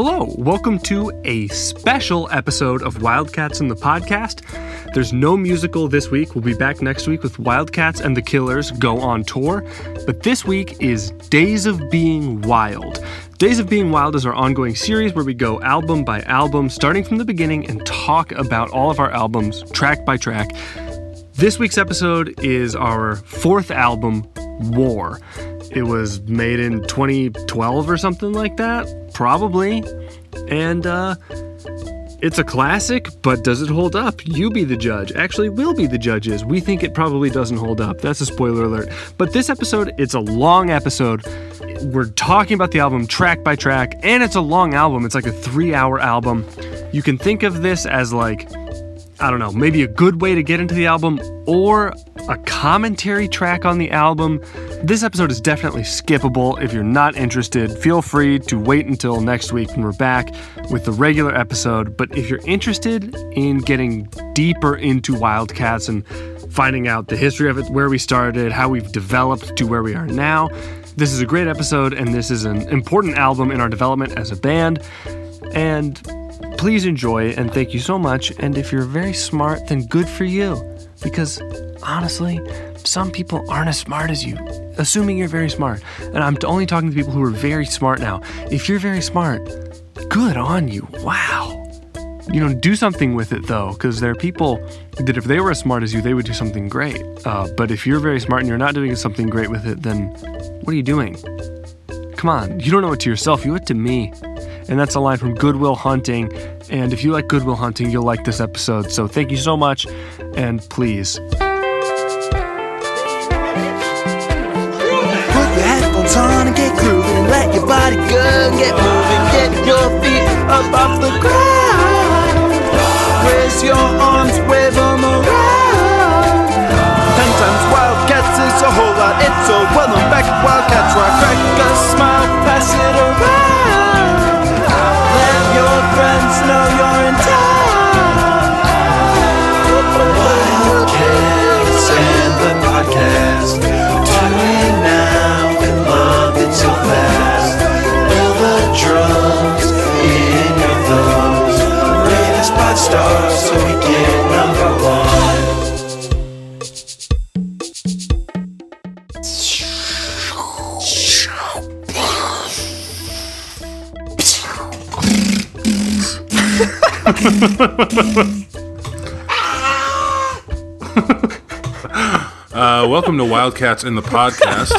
Hello, welcome to a special episode of Wildcats in the Podcast. There's no musical this week. We'll be back next week with Wildcats and the Killers Go on Tour. But this week is Days of Being Wild. Days of Being Wild is our ongoing series where we go album by album, starting from the beginning, and talk about all of our albums, track by track. This week's episode is our fourth album, War. It was made in 2012 or something like that, probably. And it's a classic, but does it hold up? You be the judge. Actually, we'll be the judges. We think it probably doesn't hold up. That's a spoiler alert. But this episode, it's a long episode. We're talking about the album track by track, and it's a long album. It's like a 3-hour album. You can think of this as like, I don't know, maybe a good way to get into the album or a commentary track on the album. This episode is definitely skippable. If you're not interested, feel free to wait until next week when we're back with the regular episode. But if you're interested in getting deeper into Wildcats and finding out the history of it, where we started, how we've developed to where we are now, this is a great episode, and this is an important album in our development as a band. And please enjoy, and thank you so much. And if you're very smart, then good for you. Because, honestly, some people aren't as smart as you, assuming you're very smart. And I'm only talking to people who are very smart now. If you're very smart, good on you. Wow. You know, do something with it, though, because there are people that if they were as smart as you, they would do something great. But if you're very smart and you're not doing something great with it, then what are you doing? Come on. You don't owe it to yourself. You owe it to me. And that's a line from Good Will Hunting. And if you like Good Will Hunting, you'll like this episode. So thank you so much, and please. Put your headphones on and get grooving, and let your body go, get moving, get your feet up off the ground. Raise your arms, wave them around. 10 times Wildcats is a whole lot. It's a welcome back, Wildcats rock, crack a smile, pass it around. Your friends know you're in town. Wildcats and the podcast. Doing now and love it so fast. Feel the drums in your thumbs. Rate us 5 stars so we get number 1. Welcome to Wildcats in the Podcast.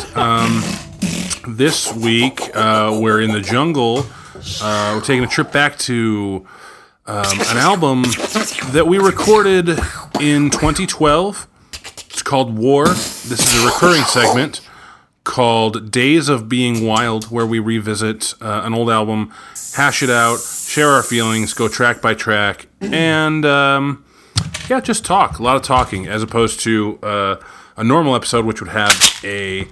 This week, we're in the jungle. We're taking a trip back to an album that we recorded in 2012. It's called War. This is a recurring segment called Days of Being Wild, where we revisit an old album, hash it out, share our feelings, go track by track, and just talk. A lot of talking, as opposed to a normal episode, which would have a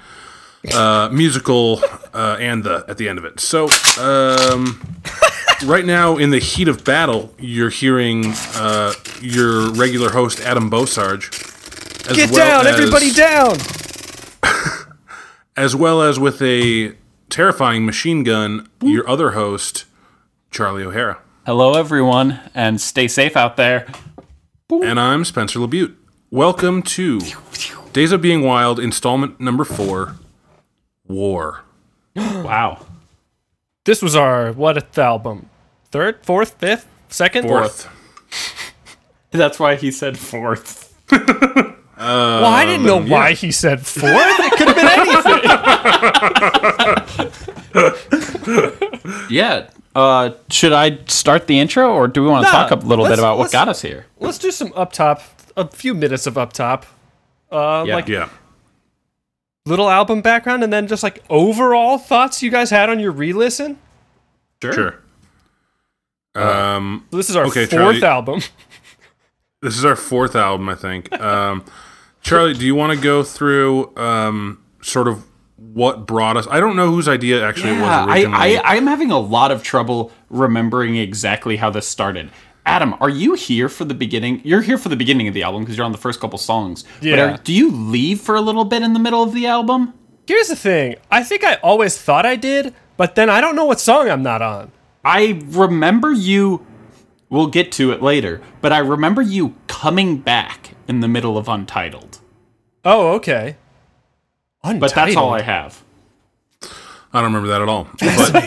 musical and at the end of it. So right now, in the heat of battle, you're hearing your regular host, Adam Bosarge. Get well down, everybody down! As well as with a terrifying machine gun, your other host, Charlie O'Hara. Hello, everyone, and stay safe out there. And I'm Spencer LeBute. Welcome to Days of Being Wild, installment number 4, War. Wow. This was our, what album? Third? Fourth? Fifth? Second? Fourth. That's why he said fourth. Well, I didn't know why he said fourth. It could have been anything. Yeah. Should I start the intro, or do we want to talk a little bit about what got us here? Let's do some up top, a few minutes of up top. Little album background, and then just like overall thoughts you guys had on your re-listen. Sure. So this is our fourth album. This is our fourth album, I think. Charlie, do you want to go through sort of what brought us? I don't know whose idea actually it was originally. I'm having a lot of trouble remembering exactly how this started. Adam, are you here for the beginning? You're here for the beginning of the album because you're on the first couple songs. Yeah. But do you leave for a little bit in the middle of the album? Here's the thing. I think I always thought I did, but then I don't know what song I'm not on. I remember you... We'll get to it later, but I remember you coming back in the middle of Untitled. Oh, okay. Untitled. But that's all I have. I don't remember that at all. But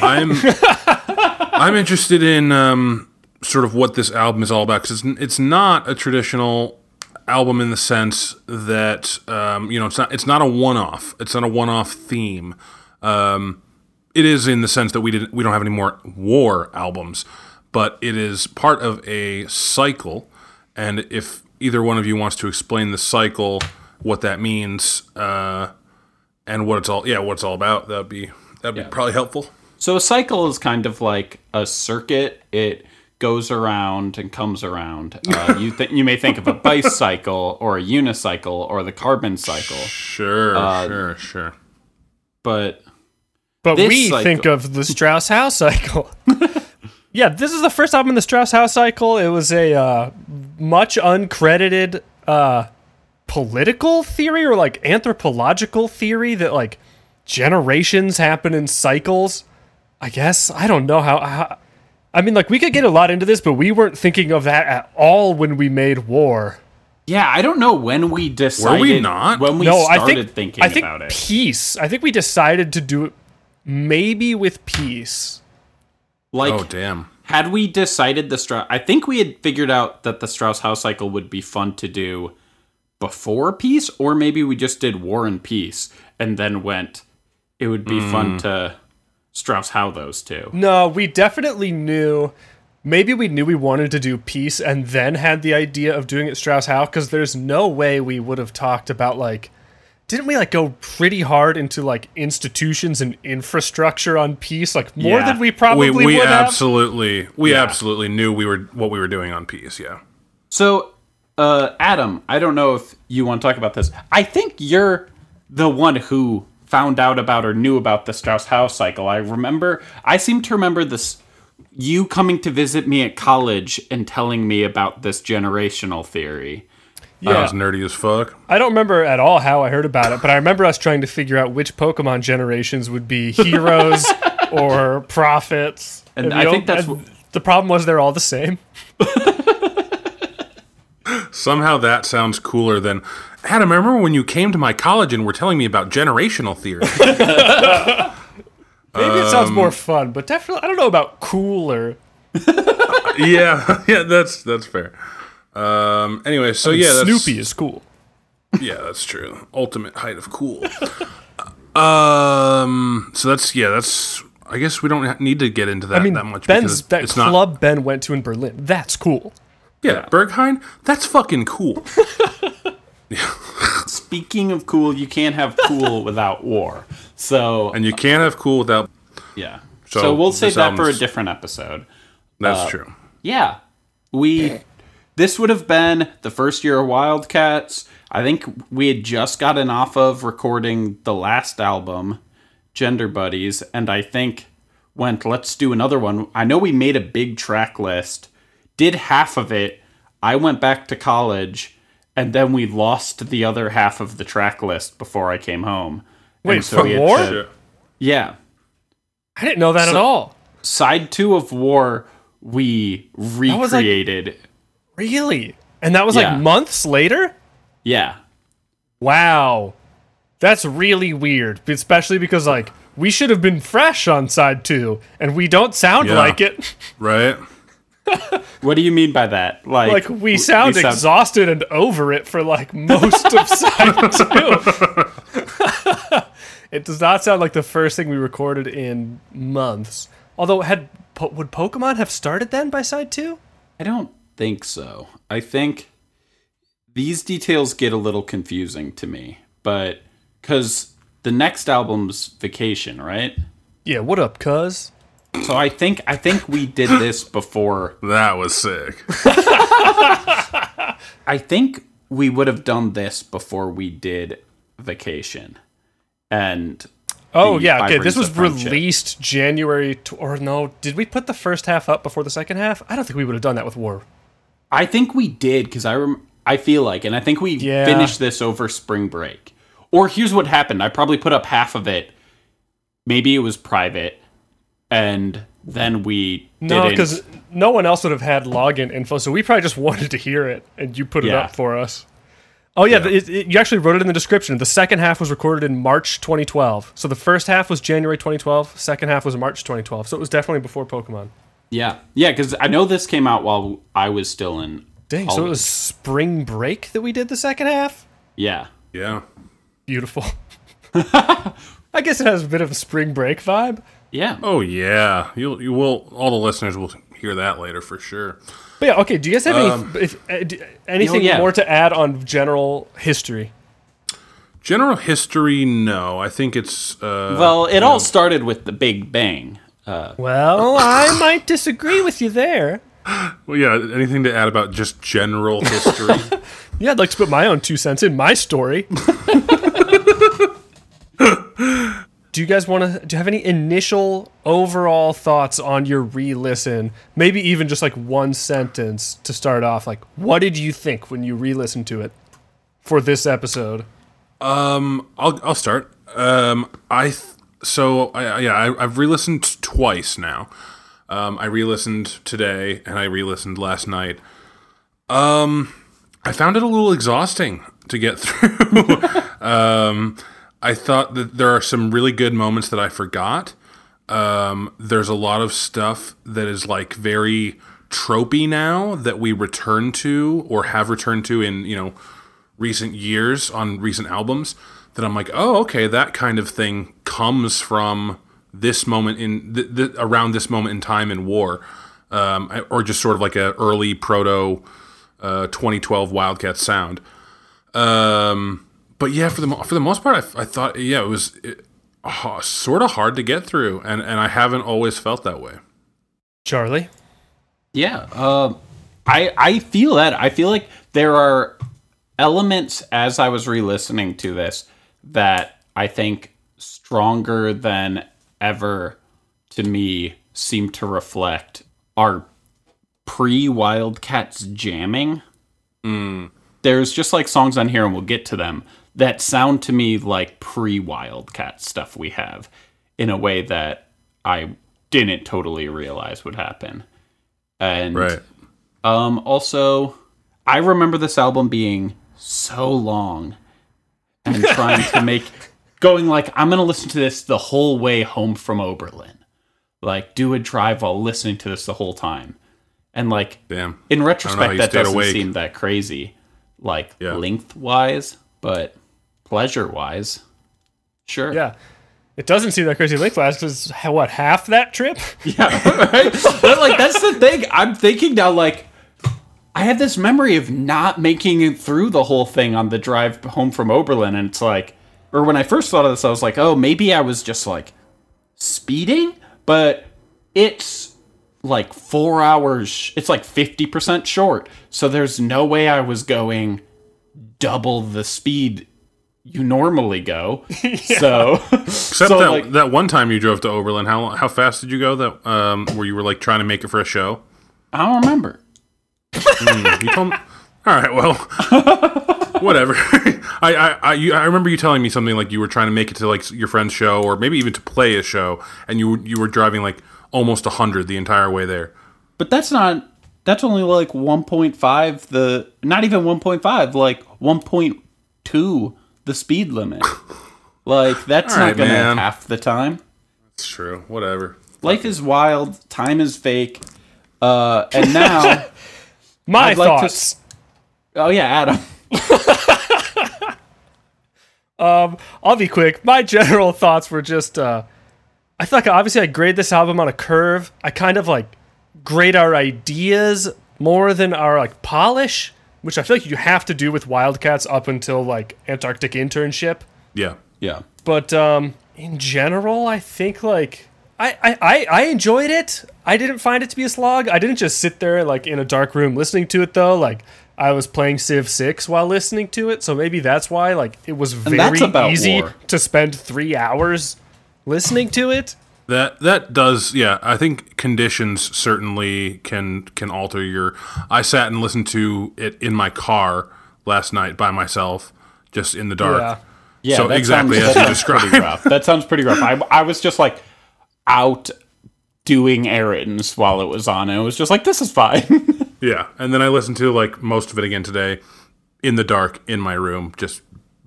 I'm interested in sort of what this album is all about, because it's not a traditional album in the sense that it's not a one-off. It's not a one-off theme. It is in the sense that we don't have any more war albums, but it is part of a cycle. And if either one of you wants to explain the cycle, what that means, and what it's all about, that'd be probably helpful. So a cycle is kind of like a circuit. It goes around and comes around. You may think of a bicycle or a unicycle or the carbon cycle. Sure. But we think of the Strauss-Howe cycle. Yeah, this is the first album in the Strauss-Howe cycle. It was a much uncredited political theory or like anthropological theory that like generations happen in cycles. I guess I don't know how. I mean, like we could get a lot into this, but we weren't thinking of that at all when we made War. Yeah, I don't know when we decided. Were we not? When we started thinking about it. Peace. I think we decided to do it maybe with Peace. Like, oh, damn. Had we decided I think we had figured out that the Strauss-Howe cycle would be fun to do before Peace, or maybe we just did War and Peace and then went, it would be fun to Strauss-Howe those two. No, we definitely knew... Maybe we knew we wanted to do Peace and then had the idea of doing it Strauss-Howe, because there's no way we would have talked about, like... Didn't we, like, go pretty hard into, like, institutions and infrastructure on Peace? Like, more than we probably would have? We absolutely knew what we were doing on Peace, yeah. So, Adam, I don't know if you want to talk about this. I think you're the one who found out about or knew about the Strauss-Howe cycle. I seem to remember this... You coming to visit me at college and telling me about this generational theory. Yeah. I was nerdy as fuck. I don't remember at all how I heard about it, but I remember us trying to figure out which Pokemon generations would be heroes or prophets. And I think that's... The problem was they're all the same. Somehow that sounds cooler than... Adam, I remember when you came to my college and were telling me about generational theory. Maybe it sounds more fun, but definitely I don't know about cooler. yeah, that's fair. Anyway, so Snoopy is cool. Yeah, that's true. Ultimate height of cool. So that's. I guess we don't need to get into that. I mean, that much. Ben went to in Berlin. That's cool. Yeah. Berghain. That's fucking cool. Yeah. Speaking of cool, you can't have cool without war. So and you can't have cool without yeah. So we'll save that for a different episode. That's true. Yeah, this would have been the first year of Wildcats. I think we had just gotten off of recording the last album, Gender Buddies, and I think let's do another one. I know we made a big track list, did half of it. I went back to college. And then we lost the other half of the track list before I came home. Wait, so for War? Yeah. I didn't know that at all. Side 2 of War, we recreated. Really? And that was like months later? Yeah. Wow. That's really weird. Especially because like we should have been fresh on Side 2. And we don't sound like it. Right. What do you mean by that? Like we sound exhausted and over it for like most of Side 2. It does not sound like the first thing we recorded in months. Although would Pokemon have started then by Side 2? I don't think so. I think these details get a little confusing to me, but cuz the next album's Vacation, right? Yeah, what up, cuz? So I think we did this before. That was sick. I think we would have done this before we did Vacation. And okay, this was released January did we put the first half up before the second half? I don't think we would have done that with War. I think we did cuz I feel like and I think we finished this over spring break. Or here's what happened. I probably put up half of it. Maybe it was private. And then we didn't. No, because no one else would have had login info, so we probably just wanted to hear it, and you put it up for us. Oh, yeah, you actually wrote it in the description. The second half was recorded in March 2012. So the first half was January 2012, second half was March 2012. So it was definitely before Pokemon. Yeah, because I know this came out while I was still in... Dang, college. So it was spring break that we did the second half? Yeah. Beautiful. I guess it has a bit of a spring break vibe. Yeah. Oh, yeah. You will. All the listeners will hear that later for sure. But yeah, okay, do you guys have anything more to add on general history? General history, no. I think it's... Well, it all started with the Big Bang. I might disagree with you there. Well, yeah, anything to add about just general history? Yeah, I'd like to put my own 2 cents in my story. Do you guys do you have any initial overall thoughts on your re-listen? Maybe even just like one sentence to start off. Like, what did you think when you re-listened to it for this episode? I'll start. I've re-listened twice now. I re-listened today and I re-listened last night. I found it a little exhausting to get through. I thought that there are some really good moments that I forgot. There's a lot of stuff that is like very tropey now that we return to or have returned to in, recent years on recent albums that I'm like, oh, okay, that kind of thing comes from this moment in around this moment in time in war, or just sort of like a early proto 2012 Wildcats sound. But yeah, for the most part, I thought, yeah, it was sort of hard to get through, and I haven't always felt that way. Charlie? Yeah, I feel that. I feel like there are elements as I was re-listening to this that I think stronger than ever to me seem to reflect our pre-Wildcats jamming. There's just like songs on here, and we'll get to them, that sound to me like pre-Wildcat stuff we have in a way that I didn't totally realize would happen. And right. Also, I remember this album being so long and trying to going like, I'm going to listen to this the whole way home from Oberlin. Like, do a drive while listening to this the whole time. And like, damn. In retrospect, that doesn't seem that crazy. Like, length-wise, but pleasure-wise, sure. Yeah, it doesn't seem that crazy length-wise, because what, half that trip? Yeah, right? But, like, that's the thing. I'm thinking now, like, I had this memory of not making it through the whole thing on the drive home from Oberlin, and it's like, or when I first thought of this, I was like, oh, maybe I was just, like, speeding? But it's... like 4 hours, it's like 50% short. So there's no way I was going double the speed you normally go. Yeah. So, that one time you drove to Oberlin, how fast did you go? That where you were like trying to make it for a show? I don't remember. You told me. All right, well, whatever. I remember you telling me something like you were trying to make it to like your friend's show or maybe even to play a show, and you were driving like almost 100 the entire way there. But that's only like 1.5, not even 1.5, like 1.2 the speed limit. Like, that's right, not going to have half the time. That's true. Whatever. Life is wild. Time is fake. And now... my thoughts. Oh yeah, Adam. I'll be quick. My general thoughts were just... I feel like obviously I grade this album on a curve. I kind of like grade our ideas more than our like polish, which I feel like you have to do with Wildcats up until like Antarctic Internship. Yeah. But in general, I think like I enjoyed it. I didn't find it to be a slog. I didn't just sit there like in a dark room listening to it though. Like I was playing Civ 6 while listening to it, so maybe that's why like it was very easy to spend 3 hours listening to it. That does, yeah. I think conditions certainly can alter your... I sat and listened to it in my car last night by myself, just in the dark. Yeah, so exactly as you described. That sounds pretty rough. I was just like out doing errands while it was on, and it was just like, this is fine. Yeah, and then I listened to, like, most of it again today, in the dark, in my room, just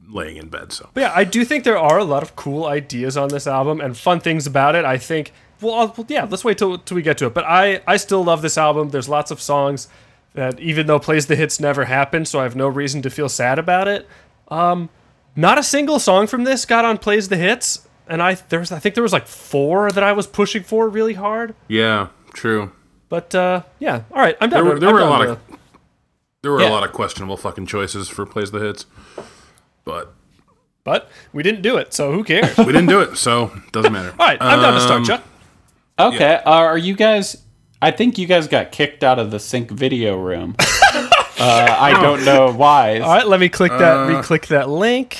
laying in bed. So, but yeah, I do think there are a lot of cool ideas on this album and fun things about it. I think, well, yeah, let's wait till we get to it. But I still love this album. There's lots of songs that, even though Plays the Hits never happened, so I have no reason to feel sad about it. Not a single song from this got on Plays the Hits, and I think there was like four that I was pushing for really hard. Yeah, true. But, yeah, all right, I'm done. There were a lot of questionable fucking choices for Plays the Hits, but we didn't do it, so who cares? We didn't do it, so it doesn't matter. All right, I'm done to start, Chuck. Okay, yeah. Are you guys... I think you guys got kicked out of the sync video room. I don't know why. All right, let me click that. Re-click that link.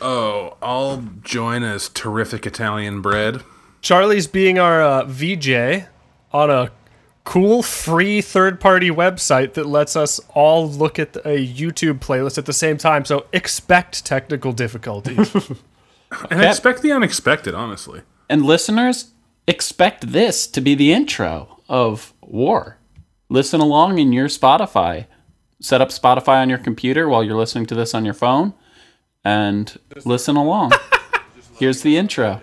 I'll join as terrific Italian bread. Charlie's being our VJ on a cool free third-party website that lets us all look at a YouTube playlist at the same time, so expect technical difficulties. And expect the unexpected, honestly. And listeners, expect this to be the intro of War. Listen along in your Spotify. Set up Spotify on your computer while you're listening to this on your phone, and listen along. Here's the intro.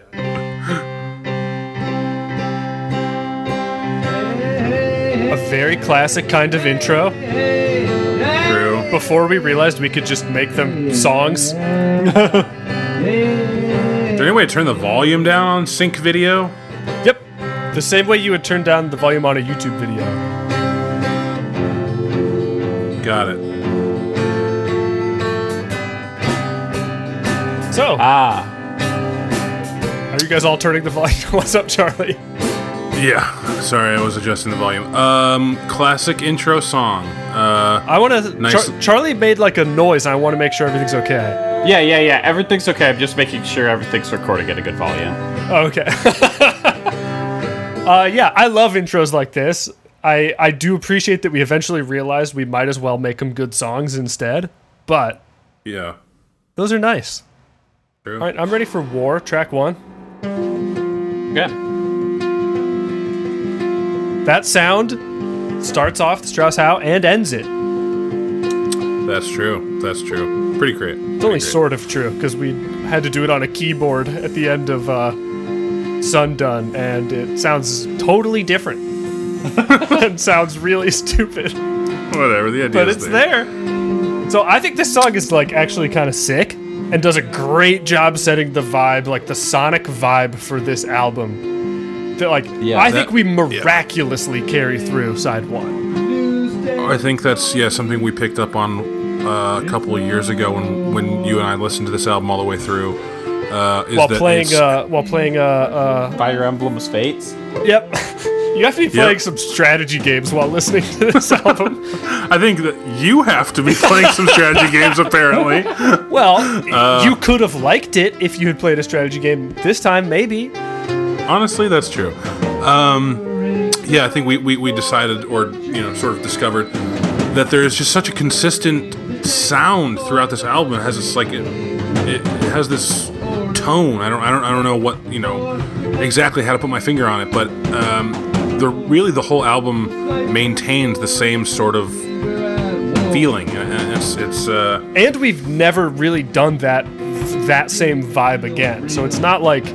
Very classic kind of intro. True. Before we realized we could just make them songs. Is there any way to turn the volume down on sync video? Yep. The same way you would turn down the volume on a YouTube video. Got it. So. Are you guys all turning the volume? What's up, Charlie? Yeah, sorry, I was adjusting the volume. Classic intro song. I want to... Nice. Charlie made like a noise, and I want to make sure everything's okay. Yeah, everything's okay. I'm just making sure everything's recording at a good volume. Okay. Yeah, I love intros like this. I do appreciate that we eventually realized we might as well make them good songs instead, but... Yeah. Those are nice. True. All right, I'm ready for War, track 1. Okay. That sound starts off the Strauss-Howe and ends it. That's true. Pretty great. It's only sort of true, because we had to do it on a keyboard at the end of Sundone, and it sounds totally different. And sounds really stupid. Whatever, the idea is there. But it's there. So I think this song is like actually kind of sick, and does a great job setting the vibe, like the sonic vibe for this album. I think we miraculously carry through side one. I think that's something we picked up on a couple of years ago when you and I listened to this album all the way through. While playing Fire Emblem Fates. Yep, you have to be playing some strategy games while listening to this album. I think that you have to be playing some strategy games apparently. Well, you could have liked it if you had played a strategy game this time, maybe. Honestly, that's true. I think we decided, or sort of discovered, that there is just such a consistent sound throughout this album. It has this it has this tone. I don't know what exactly how to put my finger on it, but the whole album maintains the same sort of feeling. It's and we've never really done that same vibe again. So it's not like.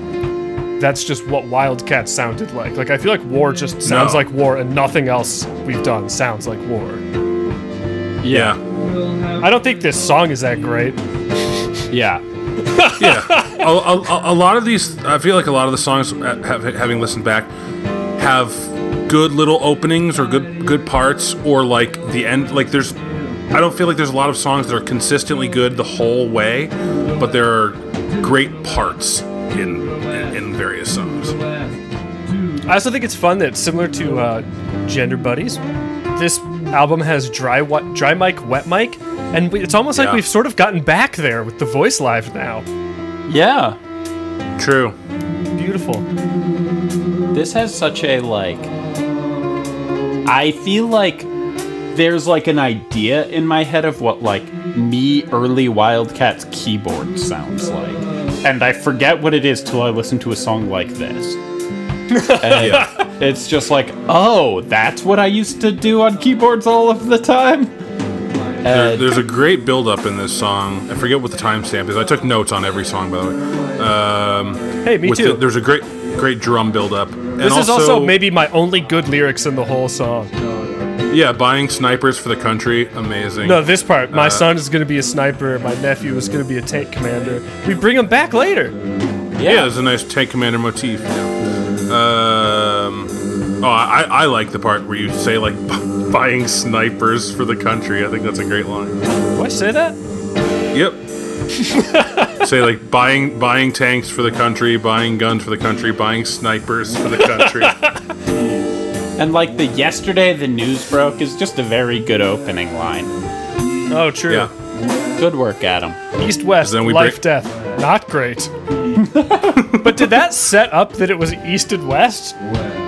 That's just what Wildcats sounded like. Like, I feel like War just sounds like War, and nothing else we've done sounds like War. Yeah. I don't think this song is that great. Yeah. Yeah. A lot of these, I feel like a lot of the songs, having listened back, have good little openings or good parts, or, like, the end. Like, I don't feel like there's a lot of songs that are consistently good the whole way, but there are great parts in various songs. I also think it's fun that, similar to Gender Buddies, this album has dry mic, wet mic, and it's almost like we've sort of gotten back there with the voice live now. Yeah. True. Beautiful. This has such a, like... I feel like there's, like, an idea in my head of what, like, me early Wildcats keyboard sounds like. And I forget what it is till I listen to a song like this. And it's just like, oh, that's what I used to do on keyboards all of the time. There's a great build-up in this song. I forget what the timestamp is. I took notes on every song, by the way. Hey, me too. There's a great drum build-up. This is also maybe my only good lyrics in the whole song. Yeah, buying snipers for the country. Amazing. No, this part. My son is going to be a sniper. My nephew is going to be a tank commander. We bring him back later. Yeah, there's a nice tank commander motif. I like the part where you say, like, buying snipers for the country. I think that's a great line. Do I say that? Yep. Say, like, buying tanks for the country, buying guns for the country, buying snipers for the country. And, like, the yesterday the news broke is just a very good opening line. Oh, true. Yeah. Good work, Adam. East-West, life-death. Not great. But did that set up that it was East and West?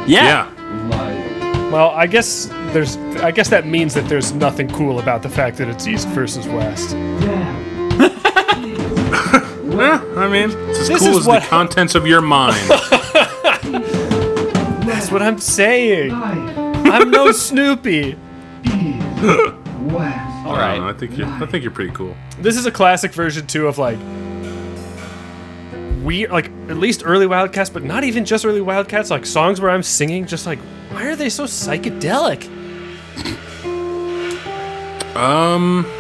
Yeah. Well, I guess that means that there's nothing cool about the fact that it's East versus West. Yeah. Well, I mean, it's as cool as the contents of your mind. That's what I'm saying. I'm no Snoopy. All right. I think you're pretty cool. This is a classic version too of like. At least early Wildcats, but not even just early Wildcats, like songs where I'm singing, just like, why are they so psychedelic?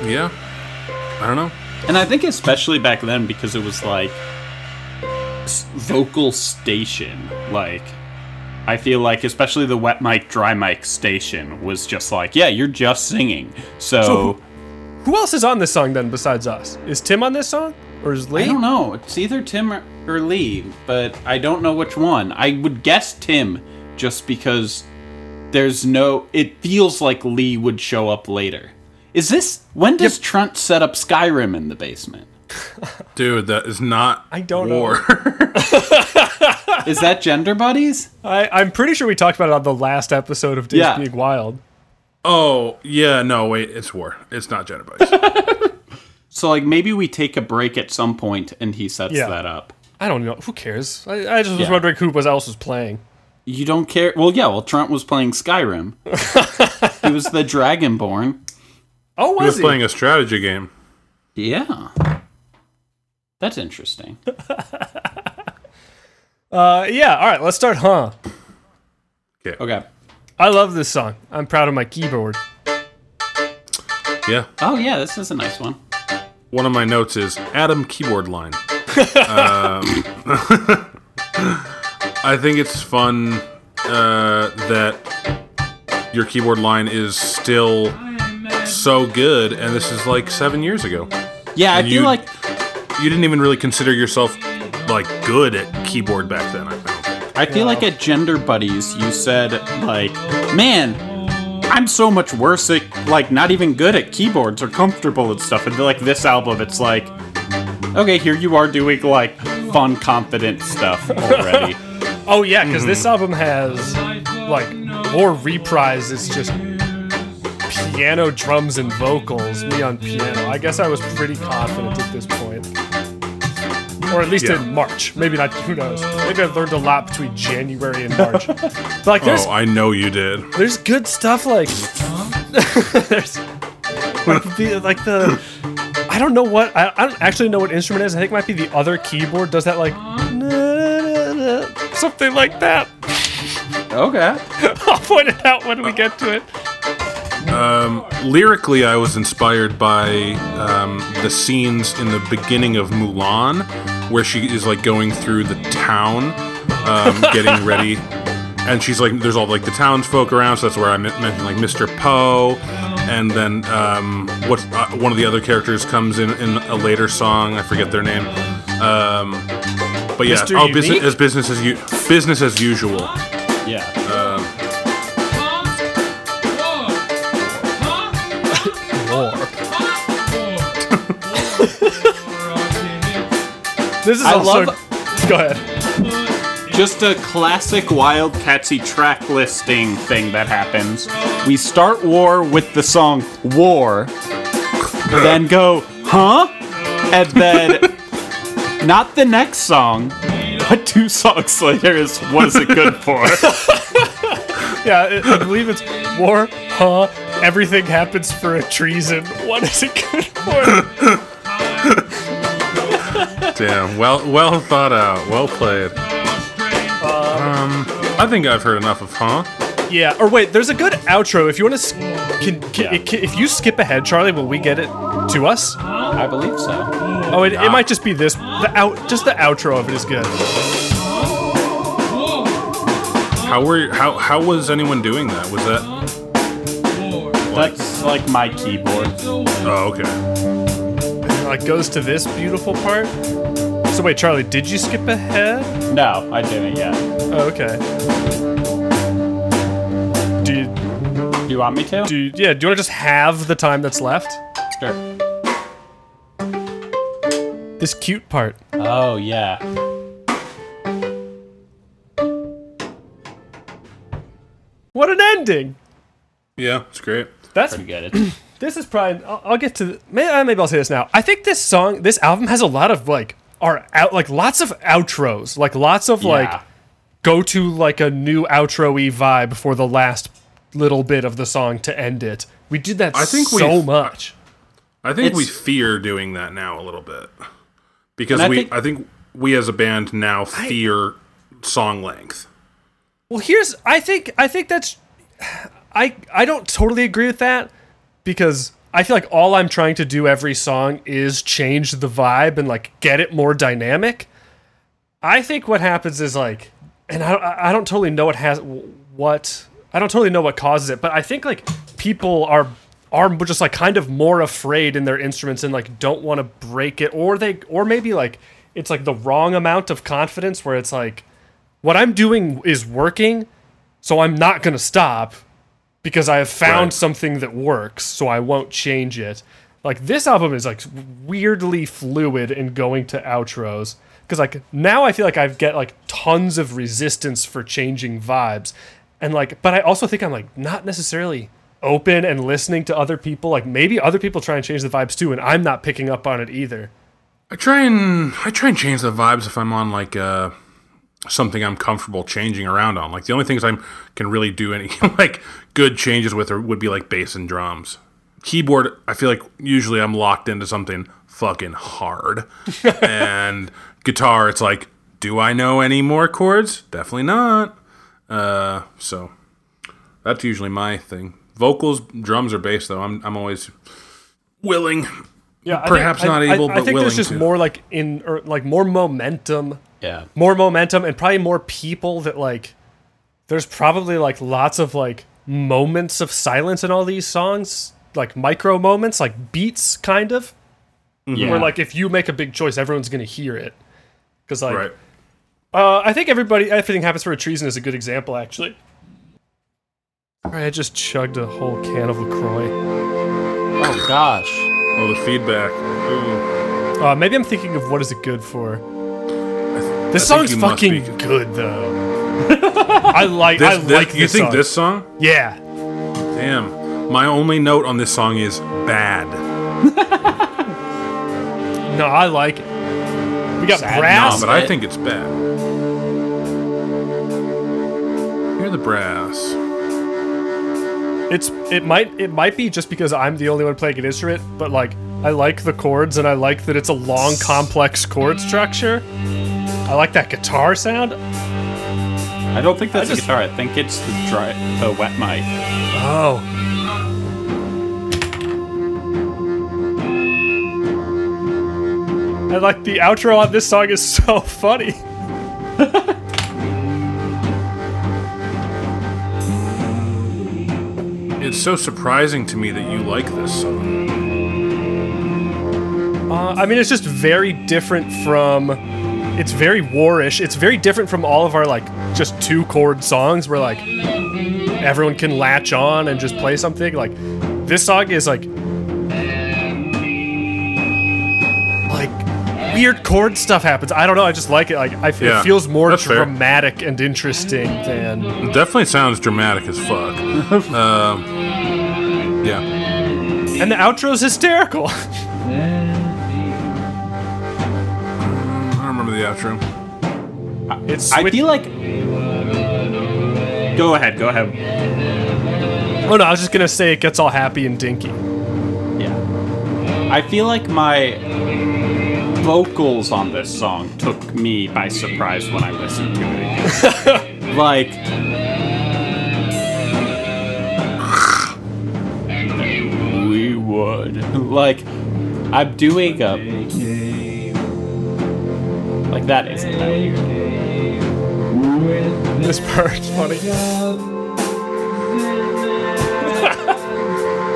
Yeah. I don't know. And I think especially back then because it was like vocal station. Like, I feel like especially the wet mic, dry mic station was just like, yeah, you're just singing. So who else is on this song then besides us? Is Tim on this song? Or is Lee? I don't know. It's either Tim or Lee, but I don't know which one. I would guess Tim, just because it feels like Lee would show up later. When does Trent set up Skyrim in the basement? Dude, that is not I don't war. Know. Is that Gender Buddies? I'm pretty sure we talked about it on the last episode of Days Being Wild. Oh, yeah, no, wait, it's war. It's not Gender Buddies. So, like, maybe we take a break at some point and he sets that up. I don't know. Who cares? I just was wondering who else was playing. You don't care? Well, yeah. Well, Trent was playing Skyrim. He was the Dragonborn. Oh, was he? He was playing a strategy game. Yeah. That's interesting. All right. Let's start, huh? Okay. I love this song. I'm proud of my keyboard. Yeah. Oh, yeah. This is a nice one. One of my notes is Adam keyboard line. I think it's fun that your keyboard line is still so good, and this is like 7 years ago. Yeah, and I feel like you didn't even really consider yourself like good at keyboard back then. I feel like at Gender Buddies, you said like, man. I'm so much worse at, like, not even good at keyboards or comfortable and stuff. And, like, this album, it's like, okay, here you are doing, like, fun, confident stuff already. Oh, yeah, because this album has, like, more reprise. It's just piano, drums, and vocals. Me on piano. I guess I was pretty confident at this point. Or at least in March. Maybe not. Who knows? Maybe I learned a lot between January and March. But like, I know you did. There's good stuff like... I don't know what... I don't actually know what instrument it is. I think it might be the other keyboard. Does that like... something like that. Okay. I'll point it out when we get to it. Lyrically, I was inspired by the scenes in the beginning of Mulan, where she is like going through the town, getting ready, and she's like, "There's all like the townsfolk around." So that's where I mentioned like Mr. Poe, and then one of the other characters comes in a later song. I forget their name, but yeah, business as usual. Yeah. This is go ahead. Just a classic Wildcatsy track listing thing that happens. We start war with the song War, then go, huh? And then, not the next song, but two songs later is what is it good for? Yeah, I believe it's war, huh, everything happens for a treason. What is it good for? Damn, well thought out, well played. I think I've heard enough of huh. Yeah, or wait, there's a good outro. If you want to, if you skip ahead, Charlie, will we get it to us? I believe so. Oh, it might just be this. Just the outro of it is good. How was anyone doing that? Was that? That's like my keyboard. Oh, okay. And it like goes to this beautiful part. So wait, Charlie, did you skip ahead? No, I didn't yet. Oh, okay. Do you want me to? Do you want to just have the time that's left? Sure. This cute part. Oh, yeah. What an ending! Yeah, it's great. That's pretty good. This is probably... I'll get to... Maybe I'll say this now. I think this album has a lot of, lots of outros. Go to, a new outro-y vibe for the last little bit of the song to end it. We did that so much. I think we fear doing that now a little bit. Because I think we as a band now fear song length. Well, I think that's... I don't totally agree with that, because I feel like all I'm trying to do every song is change the vibe and, get it more dynamic. I think what happens is, and I don't totally know I don't totally know what causes it, but I think people are just kind of more afraid in their instruments and don't want to break it, or maybe it's the wrong amount of confidence where it's what I'm doing is working, so I'm not going to stop because I have found something that works, so I won't change it. This album is weirdly fluid in going to outros. Because, now I feel like I get, tons of resistance for changing vibes. And, but I also think I'm, not necessarily open and listening to other people. Maybe other people try and change the vibes, too, and I'm not picking up on it either. I try and change the vibes if I'm on, something I'm comfortable changing around on. The only things I can really do any, good changes with would be, bass and drums. Keyboard, I feel like usually I'm locked into something fucking hard. And... Guitar, it's do I know any more chords? Definitely not. So that's usually my thing. Vocals, drums, or bass, though. I'm always willing. Yeah, perhaps not able, but willing. I think there's just more more momentum. Yeah, more momentum, and probably more people that There's probably lots of moments of silence in all these songs, micro moments, beats, kind of. Yeah. Where if you make a big choice, everyone's gonna hear it. Because I think everything happens for a treason is a good example, actually. Alright, I just chugged a whole can of LaCroix. Oh gosh. Oh, the feedback. Ooh. Maybe I'm thinking of what is it good for. This song's fucking good though. You think this song? Yeah. Damn. My only note on this song is bad. No, I like it. We got brass. No, but I think it's bad. Hear the brass. It might be just because I'm the only one playing an instrument, but I like the chords and I like that it's a long, complex chord structure. I like that guitar sound. I don't think that's a guitar. I think it's the wet mic. Oh. And the outro on this song is so funny. It's so surprising to me that you like this song. It's just very different from... It's very war-ish. It's very different from all of our, just two-chord songs where, everyone can latch on and just play something. This song is, weird chord stuff happens. I don't know. I just like it. It feels more dramatic and interesting than. It definitely sounds dramatic as fuck. Yeah. And the outro's hysterical. I don't remember the outro. I feel like... Go ahead. Oh, no, I was just going to say it gets all happy and dinky. Yeah. I feel like my... vocals on this song took me by surprise when I listened to it again. Like, we would. Like, I'm doing a... Like, that isn't that weird. This part's funny.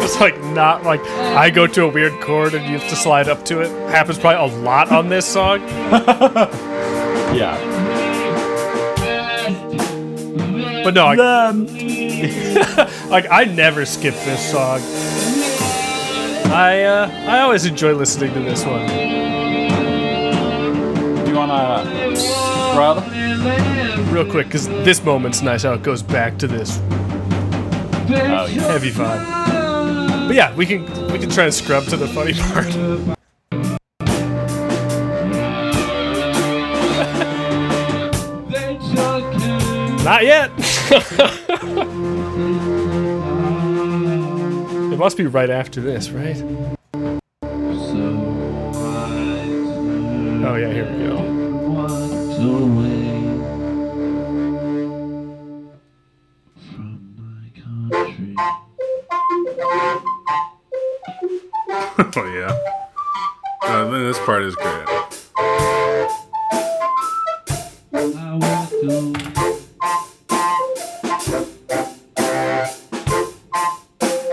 It's like not like I go to a weird chord and you have to slide up to it. Happens probably a lot on this song. Yeah. But no, like I never skip this song. I always enjoy listening to this one. Do you wanna Rob? Real quick, because this moment's nice how it goes back to this. Oh, yeah. Heavy vibe. But yeah, we can try to scrub to the funny part. Not yet. It must be right after this, right? Oh yeah, here we go. Oh yeah, this part is great.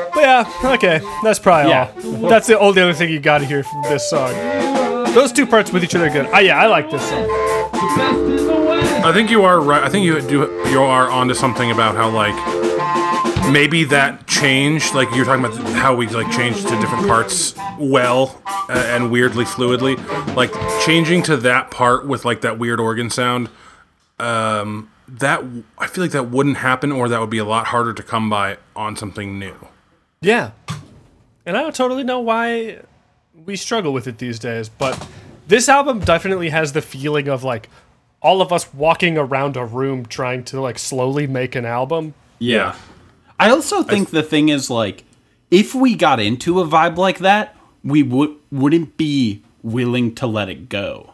But yeah, okay, that's probably all. That's the only other thing you gotta hear from this song. Those two parts with each other are good. I like this song. I think you are right. I think you are onto something about how like maybe that change, like you're talking about how we like change to different parts and weirdly fluidly, like changing to that part with like that weird organ sound, that I feel like that wouldn't happen, or that would be a lot harder to come by on something new. Yeah, and I don't totally know why we struggle with it these days, but this album definitely has the feeling of like all of us walking around a room trying to like slowly make an album. Yeah. I also think the thing is, like, if we got into a vibe like that, we wouldn't be willing to let it go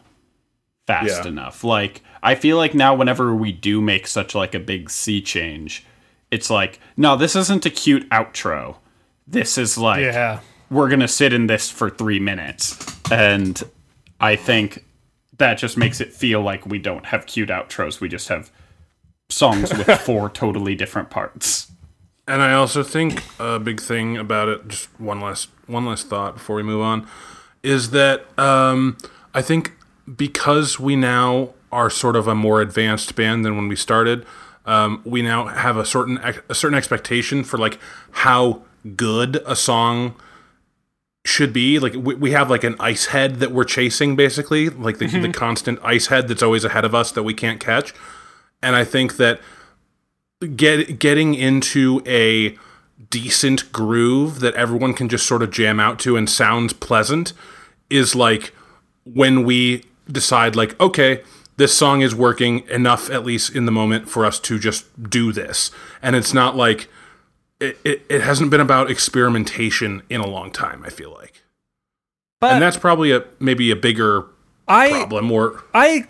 fast enough. Like, I feel like now whenever we do make such, like, a big sea change, it's like, no, this isn't a cute outro. This is, like, we're going to sit in this for 3 minutes. And I think that just makes it feel like we don't have cute outros. We just have songs with 4 totally different parts. And I also think a big thing about it, just one last thought before we move on, is that I think because we now are sort of a more advanced band than when we started, we now have a certain expectation for like how good a song should be. Like we have like an ice head that we're chasing, basically, like the constant ice head that's always ahead of us that we can't catch. And I think that getting into a decent groove that everyone can just sort of jam out to and sounds pleasant is like when we decide like, okay, this song is working enough, at least in the moment, for us to just do this. And it's not like it hasn't been about experimentation in a long time, I feel like. But and that's probably maybe a bigger problem. Or I'm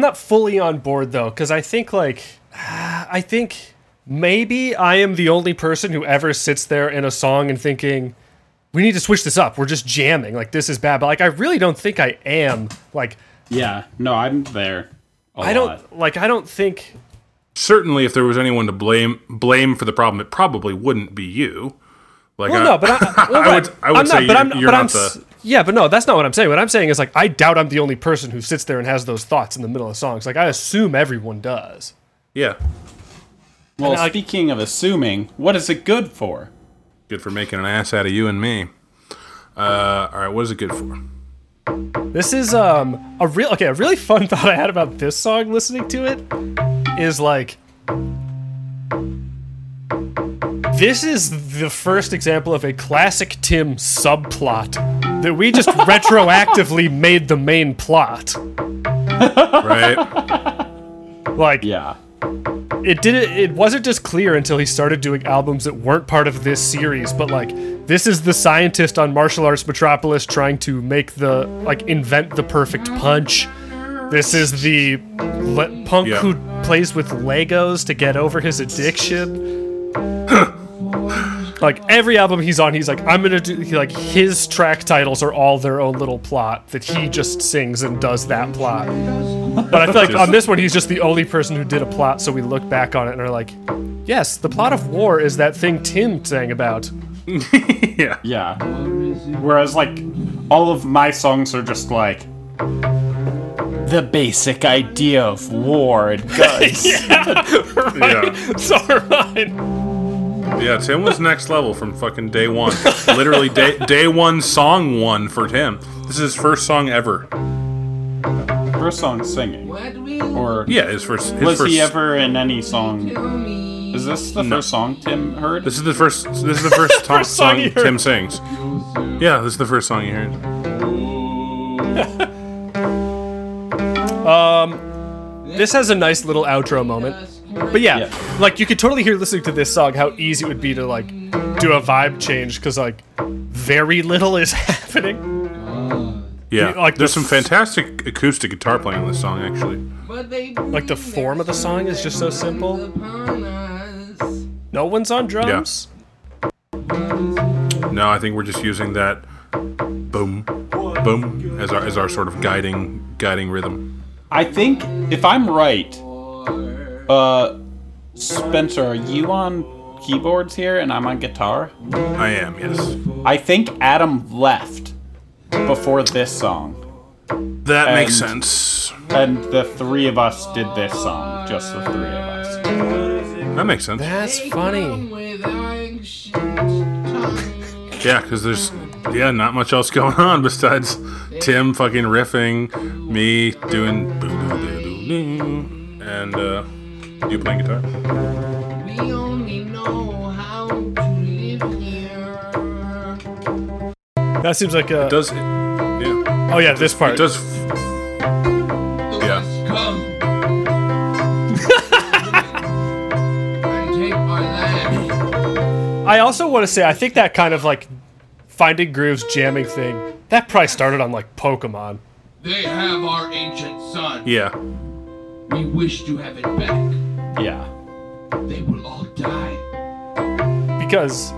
not fully on board though, because I think maybe I am the only person who ever sits there in a song and thinking, we need to switch this up. We're just jamming. Like, this is bad. But, like, I really don't think I am. Like, yeah. No, I'm there a lot. I don't think. Certainly, if there was anyone to blame for the problem, it probably wouldn't be you. Like, well, no, but I would say you're not. Yeah, but no, that's not what I'm saying. What I'm saying is, like, I doubt I'm the only person who sits there and has those thoughts in the middle of songs. Like, I assume everyone does. Yeah. Well, speaking of assuming, what is it good for? Good for making an ass out of you and me. All right, what is it good for? This is a really fun thought I had about this song listening to it is like, this is the first example of a classic Tim subplot that we just retroactively made the main plot. Right? Like, yeah. It wasn't just clear until he started doing albums that weren't part of this series, but like, this is the scientist on Martial Arts Metropolis trying to make the, like, invent the perfect punch. This is the punk who plays with Legos to get over his addiction. Like, every album he's on, he's like, I'm gonna do, like, his track titles are all their own little plot that he just sings and does that plot. But I feel like on this one, he's just the only person who did a plot, so we look back on it and are like, yes, the plot of War is that thing Tim sang about. Yeah. Yeah. Whereas, like, all of my songs are just like, the basic idea of war and guns. Yeah. So are mine. Yeah, Tim was next level from fucking day one. Literally day one, song one for Tim. This is his first song ever. First song singing. Or yeah, his first. Was he ever in any song? Is this the first song Tim heard? This is the first song Tim sings. Yeah, this is the first song he heard. This has a nice little outro moment, but yeah, like, you could totally hear listening to this song how easy it would be to, like, do a vibe change, because, like, very little is happening. Yeah, like, there's some fantastic acoustic guitar playing on this song, actually. Like, the form of the song is just so simple. No one's on drums. Yeah. No, I think we're just using that boom, boom as our sort of guiding rhythm. I think, if I'm right, Spencer, are you on keyboards here and I'm on guitar? I am, yes. I think Adam left before this song. That makes sense. And the three of us did this song, just the three of us. That makes sense. That's funny. Yeah, because there's... Yeah, not much else going on besides Tim fucking riffing, me doing boo-doo-doo-doo-doo, and you playing guitar. We only know how to live here. That seems like a... It does... Yeah. Oh yeah, this part. It does... Yeah. Come. And take my land. I also want to say, I think that kind of, like... Finding grooves, jamming thing. That probably started on, like, Pokemon. They have our ancient sun. Yeah. We wish to have it back. Yeah. They will all die. Because,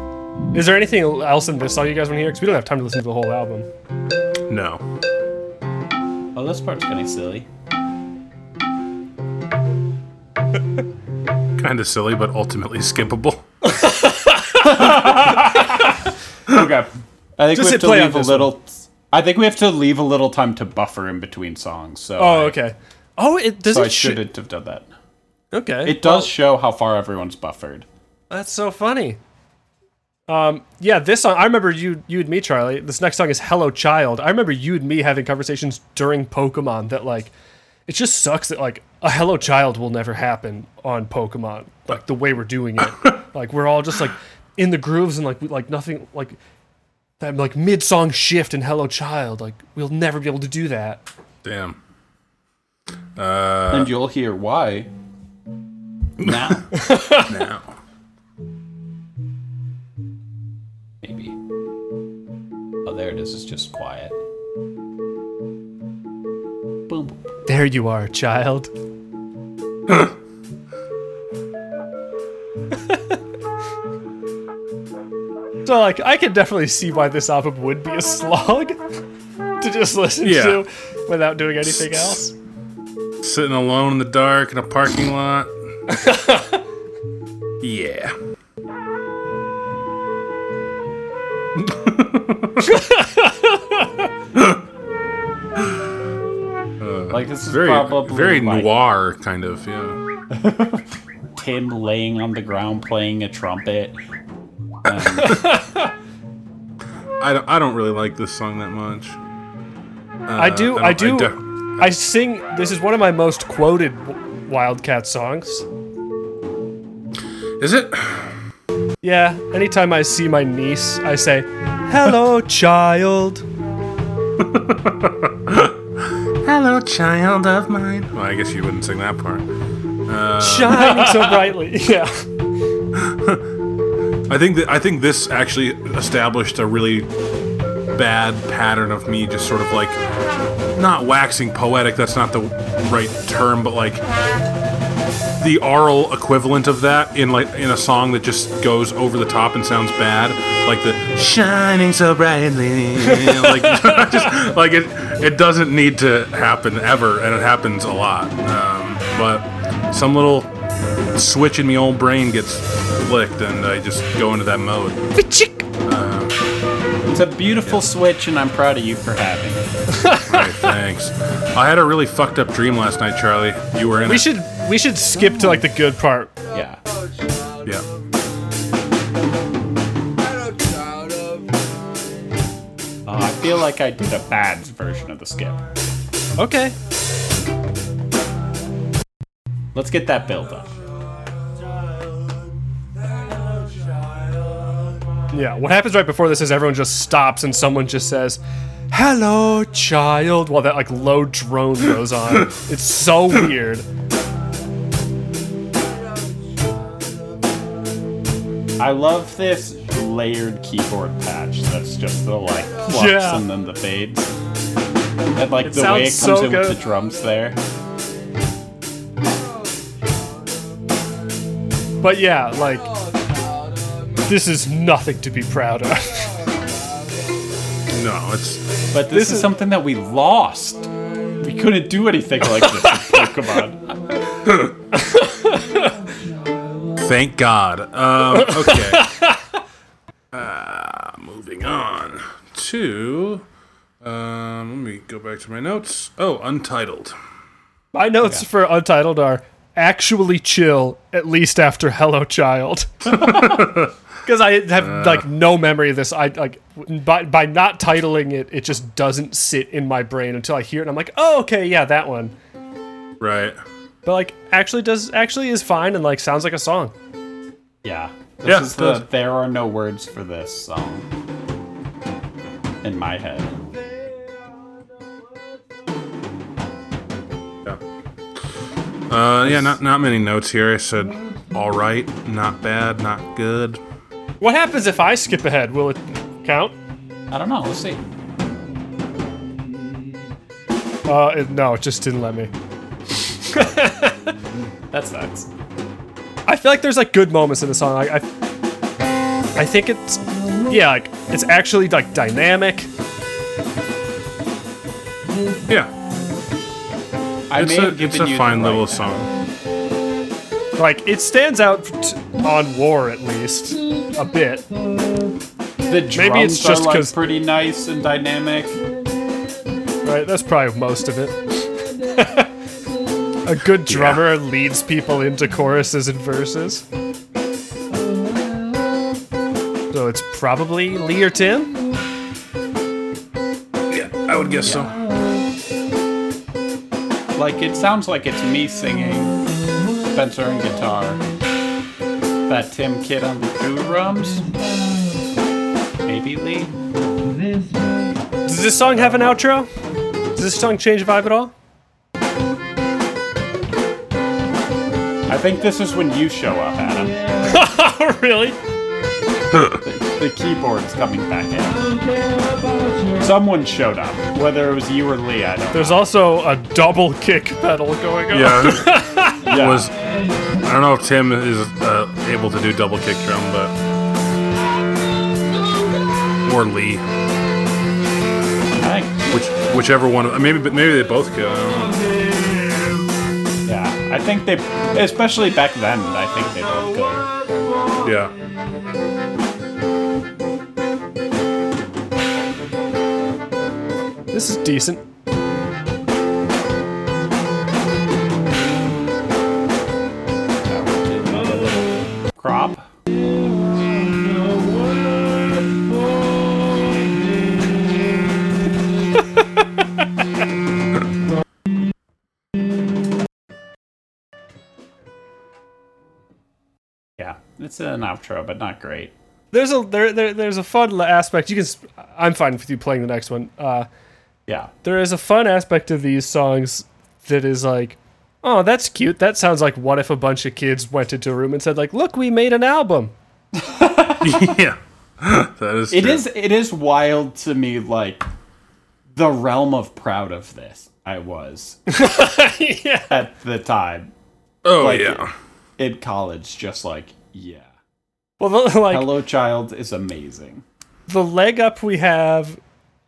is there anything else in this song you guys want to hear? Because we don't have time to listen to the whole album. No. Oh, this part's kind of silly. Kind of silly, but ultimately skippable. Okay. I think we have to leave a little time to buffer in between songs. So. Oh, okay. Oh, it doesn't. So I shouldn't have done that. Okay. It does show how far everyone's buffered. That's so funny. Yeah, this song. I remember you and me, Charlie. This next song is "Hello, Child." I remember you and me having conversations during Pokemon that, like, it just sucks that, like, a "Hello, Child" will never happen on Pokemon. Like, the way we're doing it. Like, we're all just like. In the grooves and like nothing like that, like mid song shift in "Hello Child," like we'll never be able to do that. Damn. And you'll hear why. Now. Now. Maybe. Oh, there it is. It's just quiet. Boom. There you are, child. So, like, I can definitely see why this album would be a slog to just listen to without doing anything else. Sitting alone in the dark in a parking lot. Yeah. Like, this is very, probably very noir, kind of, yeah. Tim laying on the ground playing a trumpet. I don't really like this song that much. I sing. This is one of my most quoted Wildcats songs. Is it? Yeah. Anytime I see my niece, I say, "Hello, child." Hello, child of mine. Well, I guess you wouldn't sing that part. Shining so brightly. Yeah. I think this actually established a really bad pattern of me just sort of like not waxing poetic, that's not the right term, but like the aural equivalent of that in a song that just goes over the top and sounds bad, like the shining so brightly. Like just like it doesn't need to happen ever, and it happens a lot. But some little switch in my old brain gets flicked, and I just go into that mode. It's a beautiful switch, and I'm proud of you for having it. Right, thanks. I had a really fucked up dream last night, Charlie. You were in it. We should skip to like the good part. Yeah. Yeah. Oh, I feel like I did a bad version of the skip. Okay. Let's get that build up. Yeah, what happens right before this is everyone just stops and someone just says, "Hello, child," while that like low drone goes on. It's so weird. I love this layered keyboard patch that's just the like plucks and then the fades. And like the way it comes so in good with the drums there. But yeah, like, this is nothing to be proud of. No, it's... But this is something that we lost. We couldn't do anything like this in Pokemon. Thank God. Okay. Moving on to... let me go back to my notes. Oh, Untitled. My notes for Untitled are... actually chill, at least after Hello Child, because I have like no memory of this. I like by not titling it, it just doesn't sit in my brain until I hear it and I'm like, oh, okay, yeah, that one, right? But like actually is fine and like sounds like a song. Is the there are no words for this song in my head. Not many notes here. I said, all right, not bad, not good. What happens if I skip ahead? Will it count? I don't know. Let's see. No, it just didn't let me. That sucks. I feel like there's like good moments in the song. I think it's like it's actually like dynamic. Yeah. It's a fine little song. Like, it stands out on War, at least. A bit. The drums are pretty nice and dynamic. Right, that's probably most of it. A good drummer leads people into choruses and verses. So it's probably Lee or Tim? Yeah, I would guess so. Like, it sounds like it's me singing, Spencer on guitar, that Tim kid on the drums, maybe Lee. Does this song have an outro? Does this song change vibe at all? I think this is when you show up, Adam. Really? The keyboard's coming back in. Someone showed up. Whether it was you or Lee, I don't know. There's also a double kick pedal going on. Yeah. I don't know if Tim is able to do double kick drum, but... Or Lee. I think... Whichever one... Maybe they both go. Yeah, I think they... Especially back then, I think they both go. Yeah. This is decent. Crop. Yeah, it's an outro, but not great. There's a fun aspect. I'm fine with you playing the next one. Yeah. There is a fun aspect to these songs that is like, oh, that's cute. That sounds like what if a bunch of kids went into a room and said, like, look, we made an album. Yeah. That is true. It is wild to me, like, the realm of proud of this I was yeah. at the time. Oh, like, yeah. In college, just like, yeah. Well, like, Hello Child is amazing. The leg up we have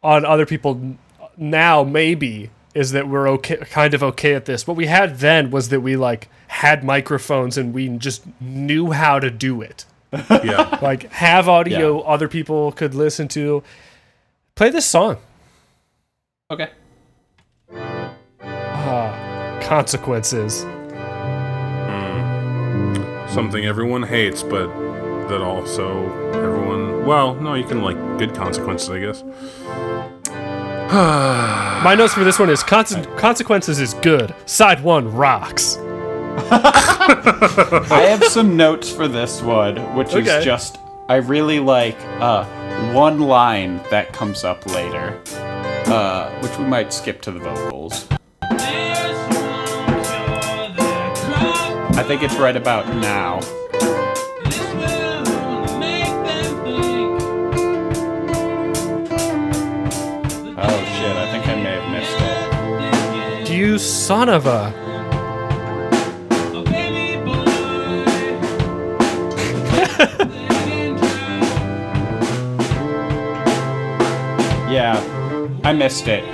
on other people now, maybe, is that we're okay, kind of okay at this. What we had then was that we, like, had microphones and we just knew how to do it. Yeah. Like, have audio other people could listen to. Play this song. Okay. Consequences. Something everyone hates, but that also everyone... Well, no, you can like good consequences, I guess. My notes for this one is consequences is good. Side one rocks. I have some notes for this one, which is just... I really like one line that comes up later, which we might skip to the vocals. I think it's right about now. This will make them think. Oh shit, I think I may have missed it. You son of a... Yeah, I missed it.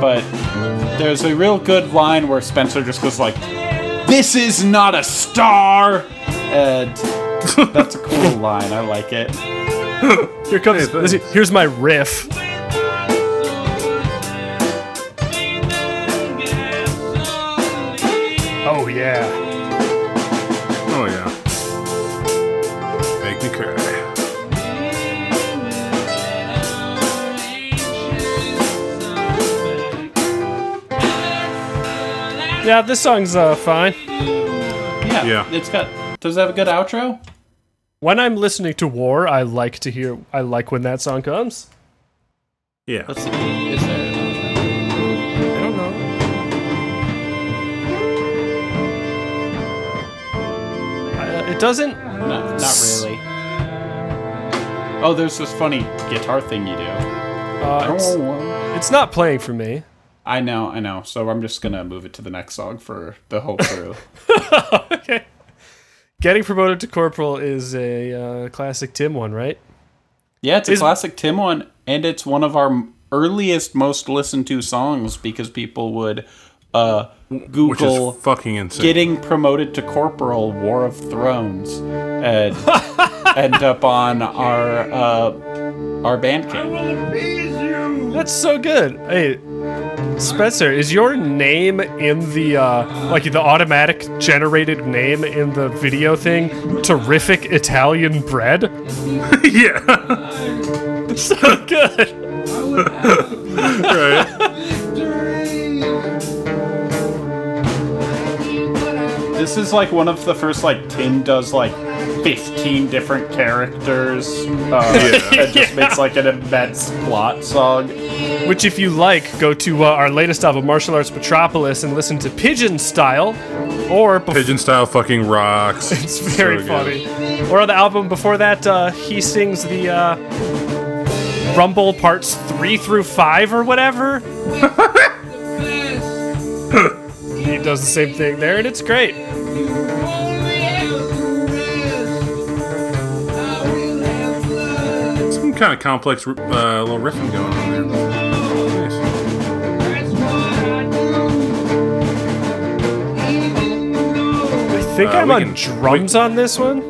But there's a real good line where Spencer just goes like, "This is not a star!" And that's a cool line. I like it. Here comes... here's my riff. Oh, yeah. Oh, yeah. Make me cry. Yeah, this song's fine. Yeah. It's got... Does it have a good outro? When I'm listening to War, I like when that song comes. Yeah. Let's see. Is there an outro? I don't know. It doesn't... No, not really. Oh, there's this funny guitar thing you do. It's not playing for me. I know. So I'm just going to move it to the next song for the whole crew. Okay. Getting promoted to corporal is a classic Tim one, right? Yeah, it's a classic Tim one, and it's one of our earliest, most listened to songs because people would Google fucking insane. Getting promoted to corporal, War of Thrones, and end up on our Bandcamp. I will appease you. That's so good. Hey, Spencer, is your name in the the automatic generated name in the video thing? Terrific Italian bread. Yeah, so good. Right. This is like one of the first Tim does 15 different characters and just makes an immense plot song. Which, if you like, go to our latest album, Martial Arts Metropolis, and listen to Pigeon Style, or... Pigeon Style fucking rocks. It's very funny. Good. Or the album before that, he sings the Rumble Parts 3 through 5 or whatever. He does the same thing there, and it's great. Some kind of complex little riffing going on there. I think I'm on drums on this one.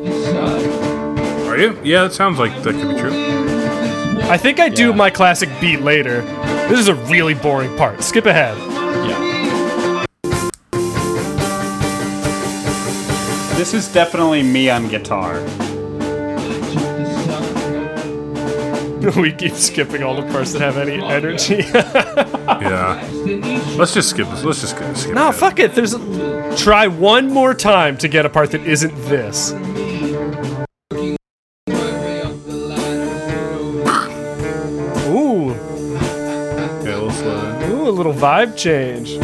Are you? Yeah, it sounds like that could be true. I think I do my classic beat later. This is a really boring part. Skip ahead. Yeah. This is definitely me on guitar. We keep skipping all the parts that have any energy. Yeah. Let's just skip this. No, ahead. Fuck it. Try one more time to get a part that isn't this. Ooh. little vibe change.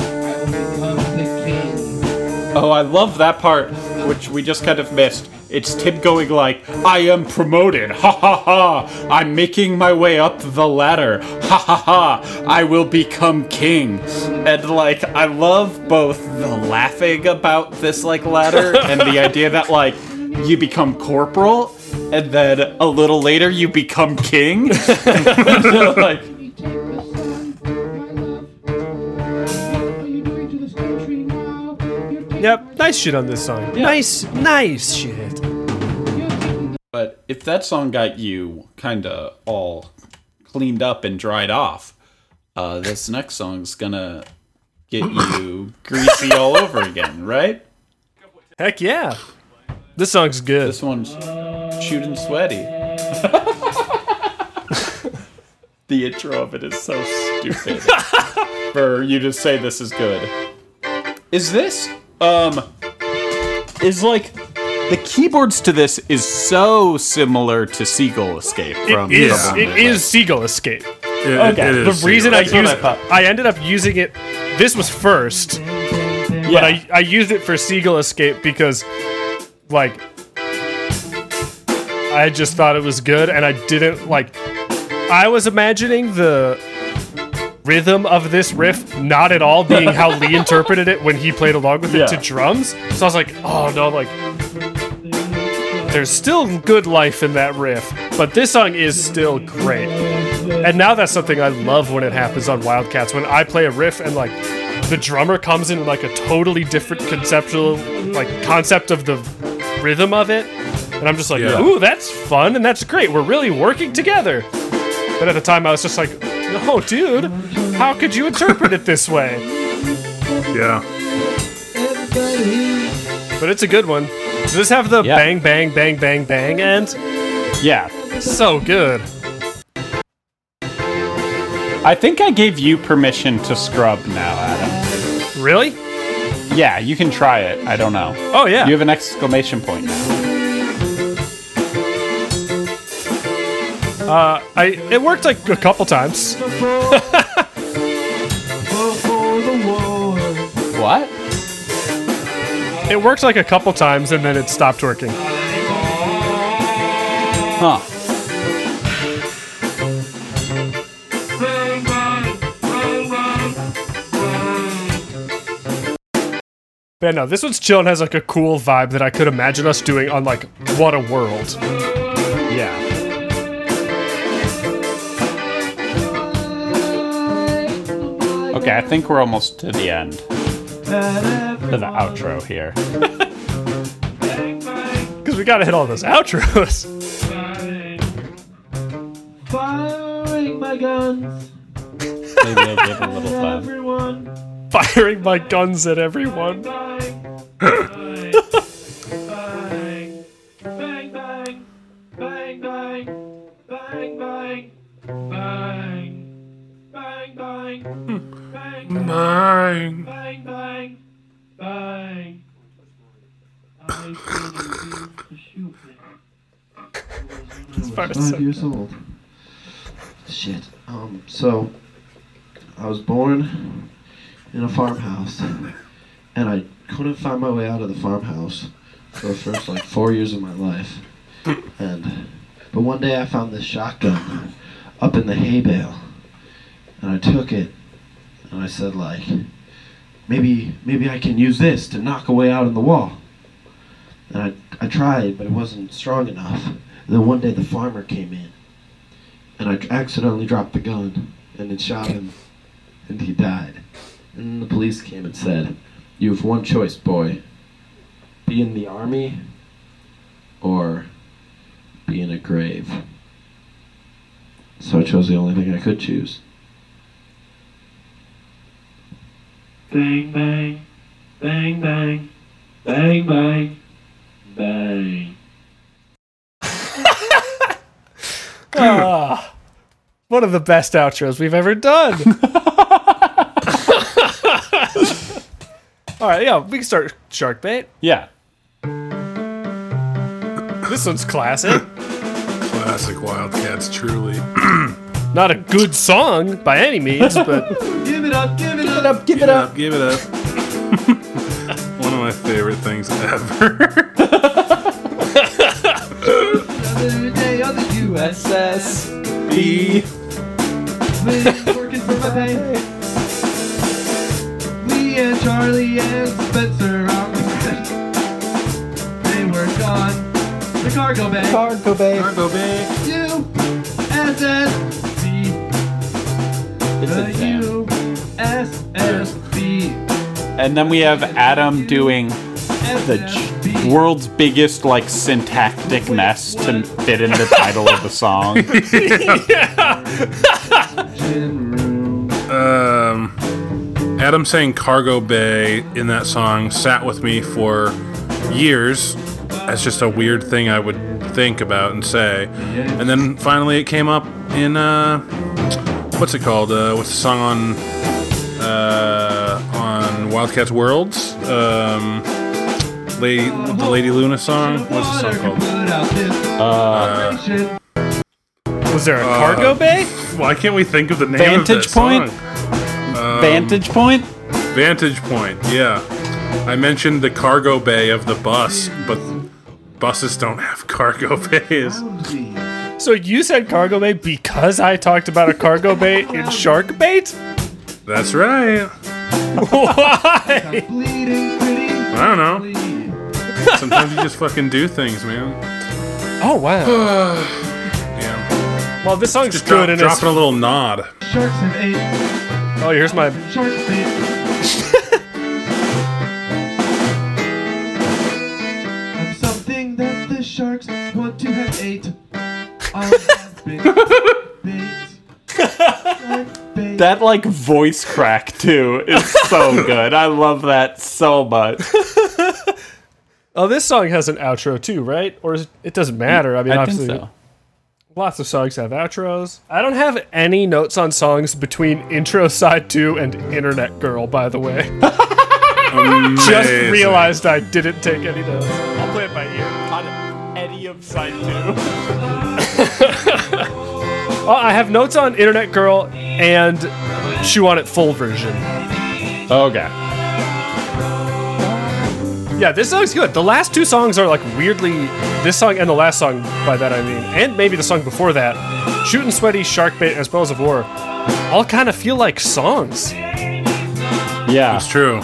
Oh, I love that part, which we just kind of missed. It's Tim going like, I am promoted, ha ha ha, I'm making my way up the ladder, ha ha ha, I will become king. And like, I love both the laughing about this like ladder and the idea that like, you become corporal and then a little later you become king. So, like, yep, nice shit on this song. Yeah. Nice shit. But if that song got you kind of all cleaned up and dried off, this next song's gonna get you greasy all over again, right? Heck yeah. This song's good. This one's shooting sweaty. The intro of it is so stupid. For you to say this is good. Is this... is like the keyboards to this is so similar to Seagull Escape from it is Seagull Escape. I ended up using it. This was first, but I used it for Seagull Escape because like I just thought it was good, and I didn't like. I was imagining the rhythm of this riff not at all being how Lee interpreted it when he played along with it to drums. So I was like, oh no, like there's still good life in that riff, but this song is still great. And now that's something I love when it happens on Wildcats, when I play a riff and like the drummer comes in with like a totally different concept of the rhythm of it, and I'm just like, ooh, that's fun and that's great, we're really working together. But at the time I was just like, no, dude, how could you interpret it this way? Yeah. But it's a good one. Does this have the bang, bang, bang, bang, bang end? Yeah. So good. I think I gave you permission to scrub now, Adam. Really? Yeah, you can try it. I don't know. Oh, yeah. You have an exclamation point now. It worked like a couple times. What? It worked like a couple times and then it stopped working. Huh. But no, this one's chill and has like a cool vibe that I could imagine us doing on like What a World. Yeah. Okay, I think we're almost to the end. To the outro here. Because we gotta hit all those outros. Firing my guns. Maybe I'll give a little time. Firing my guns at everyone. Bang, bang, bang, bang, bang, bang, bang, bang, bang, bang. Bang. Bang, bang, bang. Years old. Shit. So, I was born in a farmhouse, and I couldn't find my way out of the farmhouse for the first 4 years of my life. But one day I found this shotgun up in the hay bale, and I took it. And I said, maybe I can use this to knock a way out on the wall. And I tried, but it wasn't strong enough. And then one day the farmer came in, and I accidentally dropped the gun, and it shot him, and he died. And the police came and said, you have one choice, boy. Be in the army, or be in a grave. So I chose the only thing I could choose. Bang, bang, bang, bang, bang, bang, bang. One of the best outros we've ever done. All right, yeah, we can start Sharkbait. Yeah. This one's classic. Classic Wildcats, truly. Not a good song by any means, but... it up, give it up, give it up, give it up. One of my favorite things ever. Another day on the USSB. Working for my pay. We and Charlie and Spencer on the set. They work on the cargo bay. Cargo bay. Cargo bay. USSB. The USSB. And then we have Adam doing the world's biggest, like, syntactic mess to fit in the title of the song. Adam saying Cargo Bay in that song sat with me for years. That's just a weird thing I would think about and say. And then finally it came up in... what's it called? What's the song on Wildcats Worlds? The Lady Luna song? What's the song called? Was there a cargo bay? Why can't we think of the name Vantage of that point? Song? Vantage Point? Vantage Point, yeah. I mentioned the cargo bay of the bus, but buses don't have cargo bays. So you said cargo bait because I talked about a cargo bait in Shark Bait? That's right. Why? I don't know. Sometimes you just fucking do things, man. Oh, wow. Yeah. Well, this song's just good. Just dropping a little nod. Sharks and eight. Oh, here's my... Shark bait. I'm something that the sharks want to have ate. That like voice crack too is so good. I love that so much. Oh, this song has an outro too, right? Or is it doesn't matter. I mean, I obviously, think so. Lots of songs have outros. I don't have any notes on songs between Intro Side 2 and Internet Girl, by the way. Just realized I didn't take any notes. I'll play it by ear. On any of Side 2. Well, I have notes on Internet Girl and Chew On It full version. Okay. Yeah, this song's good. The last two songs are like weirdly... This song and the last song, by that I mean, and maybe the song before that, Shootin' Sweaty, Shark Bait, as well as Bells of War, all kind of feel like songs. Yeah. It's true.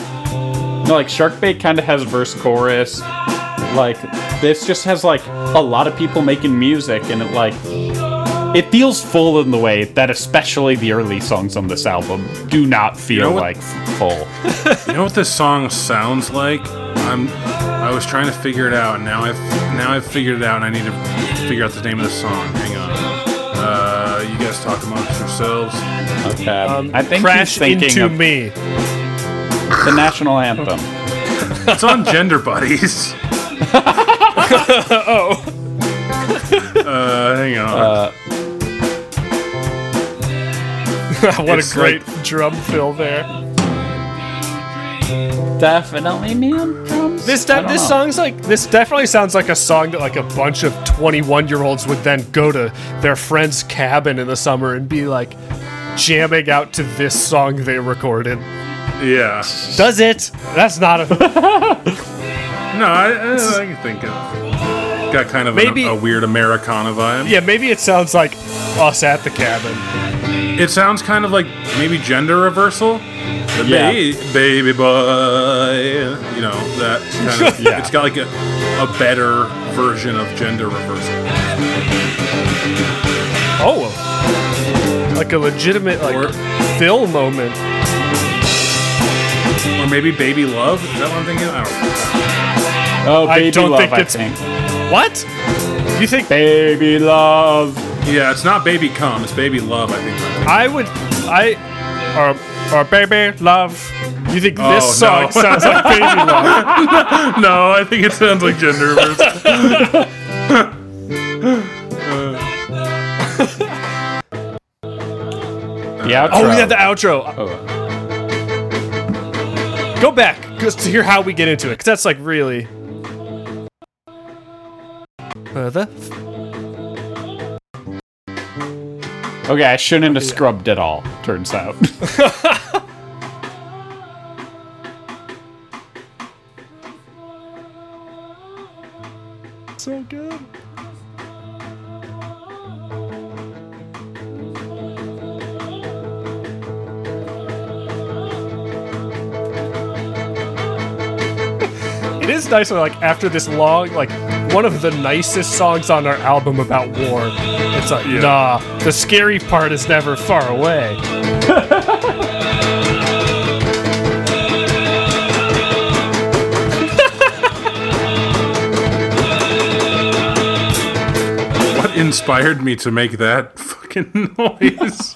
No, like Shark Bait kind of has verse chorus. Like, this just has, like, a lot of people making music, and it, like, it feels full in the way that especially the early songs on this album do not feel, like, full. You know what this song sounds like? I was trying to figure it out, and now I've figured it out, and I need to figure out the name of the song. Hang on. You guys talk amongst yourselves. Okay. I think Crash Into Me. The National Anthem. It's on Gender Buddies. Oh. Hang on. What a great drum fill there. Definitely me on drums. This song's like this definitely sounds like a song that like a bunch of 21-year-olds would then go to their friend's cabin in the summer and be like jamming out to this song they recorded. Yeah. Does it? That's not a No, I can think of it. Got kind of a weird Americana vibe. Yeah, maybe it sounds like us at the cabin. It sounds kind of like maybe gender reversal. The baby boy. You know, that kind of... Yeah. It's got like a better version of gender reversal. Oh. Like a legitimate Phil moment. Or maybe Baby Love? Is that what I'm thinking? I don't know. Oh, Baby Love, I think. What? You think... Baby Love. Yeah, it's not Baby Come. It's Baby Love, I think. Or Baby Love. You think this song sounds like Baby Love? No, I think it sounds like gender reverse. The outro. Oh, we got the outro. Oh. Go back just to hear how we get into it, because that's like really... Okay, I shouldn't have scrubbed at all, turns out. So good. It is nice when, like, after this long, like, one of the nicest songs on our album about war. It's like, yeah. Nah, the scary part is never far away. What inspired me to make that fucking noise?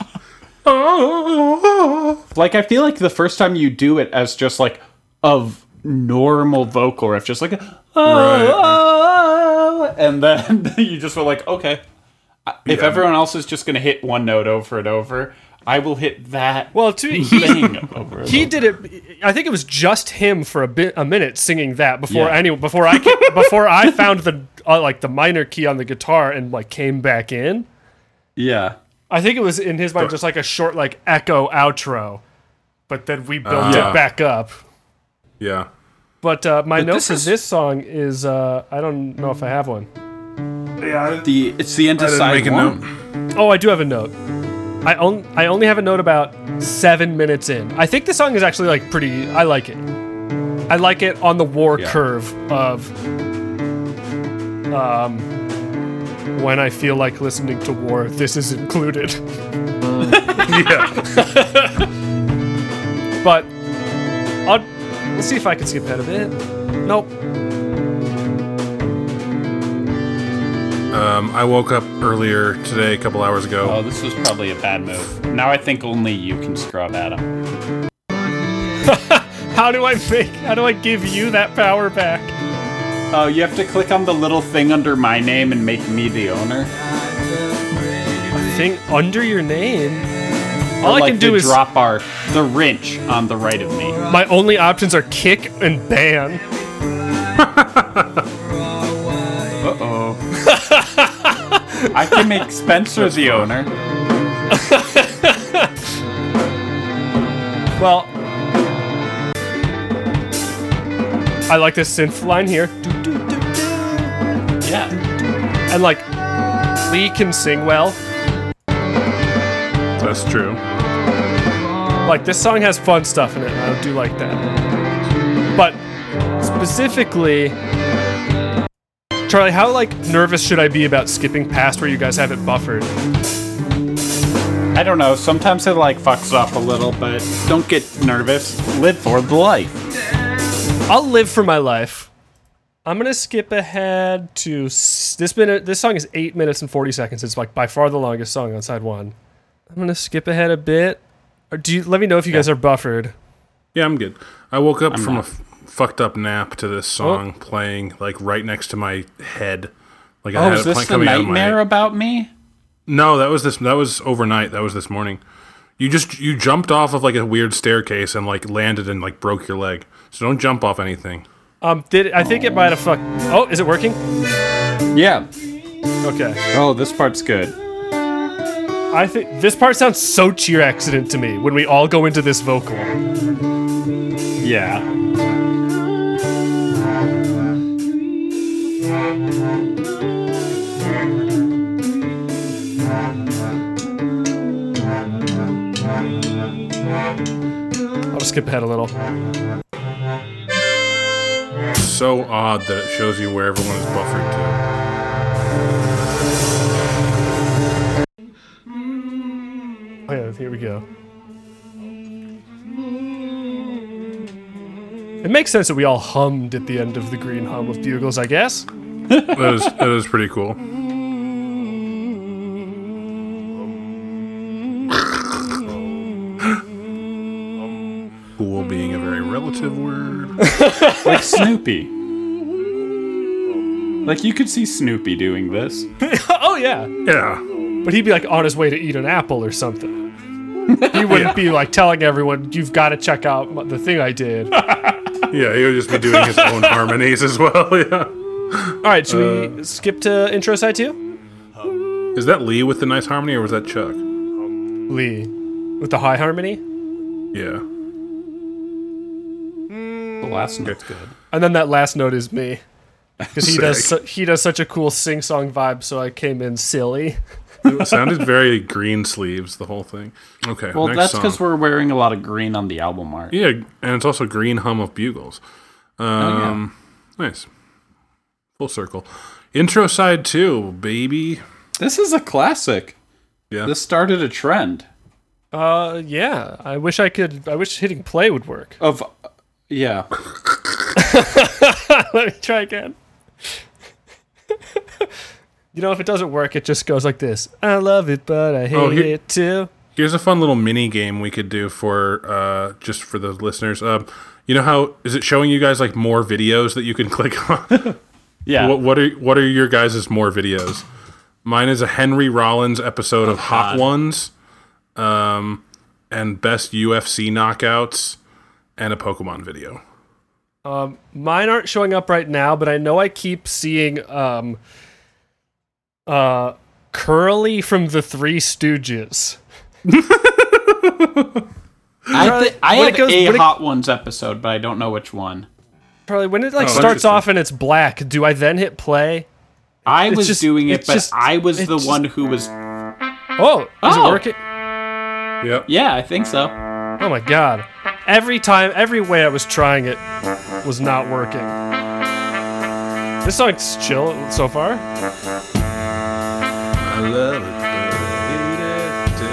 Like, I feel like the first time you do it as just, like, of... normal vocal riff, just like and then you just were like, okay, if everyone else is just gonna hit one note over and over, I will hit that. Well, he did it. I think it was just him for a minute singing that before I found the minor key on the guitar and like came back in. Yeah, I think it was in his mind just like a short like echo outro, but then we built it back up. Yeah. But my note for this song is I don't know if I have one. Yeah, it's the end of side one. Oh, I do have a note. I only have a note about 7 minutes in. I think the song is actually like pretty. I like it. I like it on the war curve of when I feel like listening to war. This is included. Yeah. But let's see if I can skip ahead of it. Nope. I woke up earlier today, a couple hours ago. Oh, this was probably a bad move. Now I think only you can scrub Adam. How do I give you that power back? Oh, you have to click on the little thing under my name and make me the owner. A thing under your name? All I can do is drop the wrench on the right of me. My only options are kick and ban. Uh-oh. I can make Spencer the owner. Well, I like this synth line here. Yeah. And like, Lee can sing well. That's true. Like, this song has fun stuff in it, and I do like that. But specifically, Charlie, how like nervous should I be about skipping past where you guys have it buffered? I don't know. Sometimes it like fucks up a little, but don't get nervous. Live for the life. I'll live for my life. I'm gonna skip ahead to this minute. This song is 8 minutes and 40 seconds. It's like by far the longest song on side one. I'm going to skip ahead a bit. Or let me know if you guys are buffered. Yeah, I'm good. I woke up from a fucked up nap to this song playing like right next to my head. Like I had is this the nightmare about me? No, that was overnight. That was this morning. You jumped off of like a weird staircase and like landed and like broke your leg. So don't jump off anything. I think it might have fucked. Oh, is it working? Yeah. Okay. Oh, this part's good. I think this part sounds so Cheer Accident to me when we all go into this vocal. Yeah. I'll just skip ahead a little. It's so odd that it shows you where everyone is buffered to. Oh yeah, here we go. It makes sense that we all hummed at the end of the Green Hum of Bugles, I guess. That is pretty cool. Cool being a very relative word. Like Snoopy. Like you could see Snoopy doing this. Oh yeah. Yeah. But he'd be like on his way to eat an apple or something. He wouldn't be like telling everyone, you've got to check out the thing I did. Yeah, he would just be doing his own harmonies as well. Yeah. All right, should we skip to intro side 2? Is that Lee with the nice harmony or was that Chuck? Lee. With the high harmony? Yeah. The last note's good. And then that last note is me. Because he does such a cool sing-song vibe, so I came in silly. It sounded very Green Sleeves, the whole thing. Okay, well, next that's because we're wearing a lot of green on the album art. Yeah, and it's also Green Hum of Bugles. Nice. Full circle. Intro side 2, baby. This is a classic. Yeah. This started a trend. Yeah. I wish hitting play would work. Yeah. Let me try again. You know, if it doesn't work, it just goes like this. I love it, but I hate it too. Here's a fun little mini game we could do for just for the listeners. You know how is it showing you guys like more videos that you can click on? Yeah. What are your guys' more videos? Mine is a Henry Rollins episode of Hot Ones, and best UFC knockouts, and a Pokemon video. Mine aren't showing up right now, but I know I keep seeing. Curly from the Three Stooges. I have a Hot Ones episode, but I don't know which one. Probably when it starts off and it's black, do I then hit play? I was doing it, but I was the one who was... Oh, is it working? Yep. Yeah, I think so. Oh my god. Every way I was trying it was not working. This song's chill so far. I love it, but I hate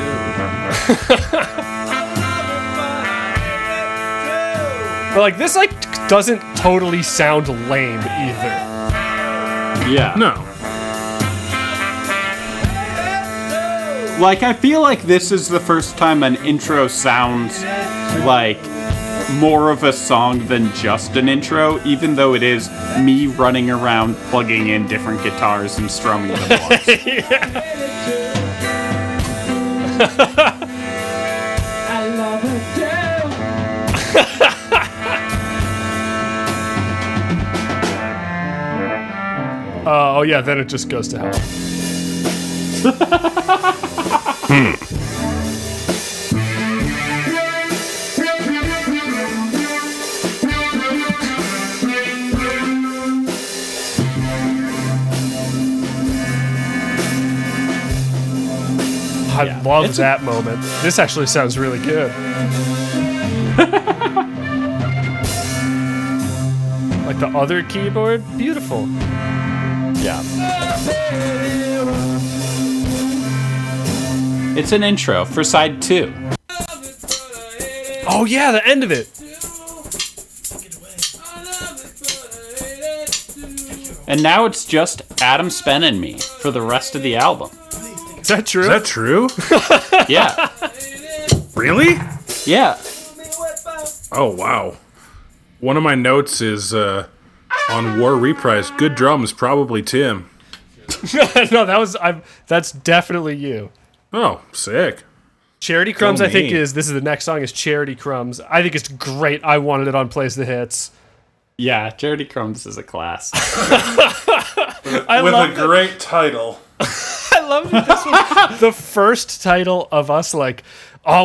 it too. But this doesn't totally sound lame either. Yeah. No. I feel like this is the first time an intro sounds like more of a song than just an intro, even though it is me running around plugging in different guitars and strumming them once. I love it too. Then it just goes to hell. I love that moment. This actually sounds really good. Like the other keyboard, beautiful. Yeah. It's an intro for side 2. Oh yeah, the end of it. And now it's just Adam, Spen, and me for the rest of the album. Is that true? Yeah. Really? Yeah. Oh wow. One of my notes is on War Reprise, good drums, probably Tim. No, that's definitely you. Oh, sick. Charity Crumbs, so I think the next song is Charity Crumbs. I think it's great. I wanted it on Plays the Hits. Yeah, Charity Crumbs is a class. Great title. I love that this was the first title of us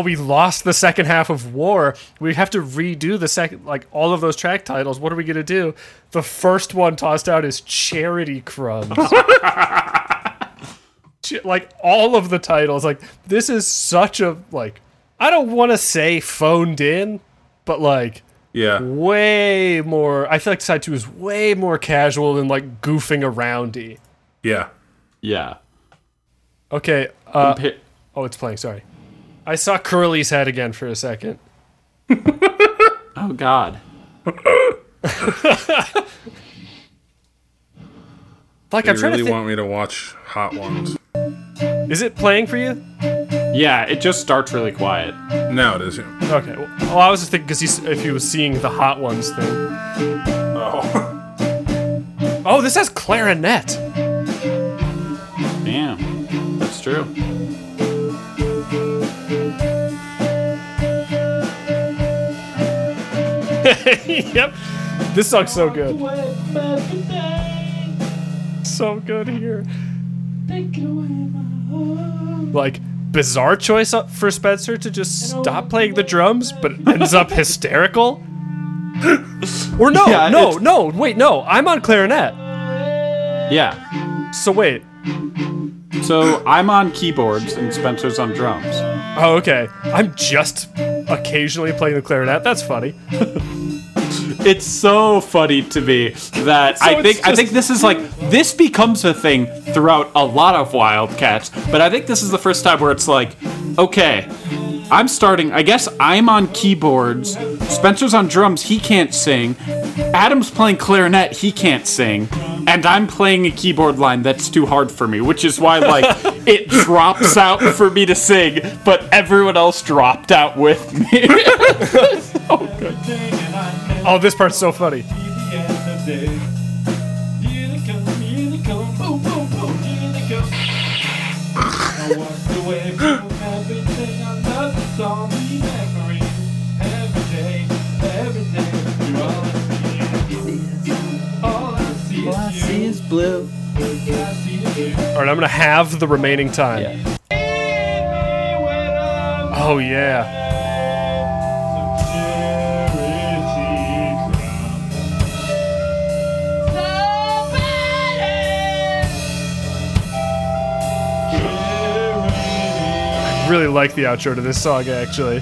we lost the second half of War. We have to redo the second, all of those track titles. What are we going to do? The first one tossed out is Charity Crumbs. All of the titles. This is such a, I don't want to say phoned in, but, yeah, way more. I feel like side 2 is way more casual than, goofing around-y. Yeah. Yeah. Okay. It's playing, sorry. I saw Curly's head again for a second. Oh, God. I'm trying to want me to watch Hot Ones. Is it playing for you? Yeah, it just starts really quiet. No, it isn't. Okay. Well, I was just thinking because if he was seeing the Hot Ones thing. Oh. Oh, this has clarinet. Damn. That's true. Yep. This song's so good. So good here. Bizarre choice for Spencer to just stop playing the drums, but it ends up hysterical. Or no, wait, no. I'm on clarinet. Yeah. So wait. So I'm on keyboards and Spencer's on drums. Oh, okay. I'm just occasionally playing the clarinet. That's funny. It's so funny to me that so I think this is like this becomes a thing throughout a lot of Wildcats, but I think this is the first time where it's like, okay, I'm starting. I guess I'm on keyboards. Spencer's on drums. He can't sing. Adam's playing clarinet. He can't sing. And I'm playing a keyboard line that's too hard for me, which is why, like, it drops out for me to sing, but everyone else dropped out with me. Oh, good. Oh, this part's so funny. Blue. Alright, I'm gonna have the remaining time. Yeah. Oh, yeah. I really like the outro to this song, actually.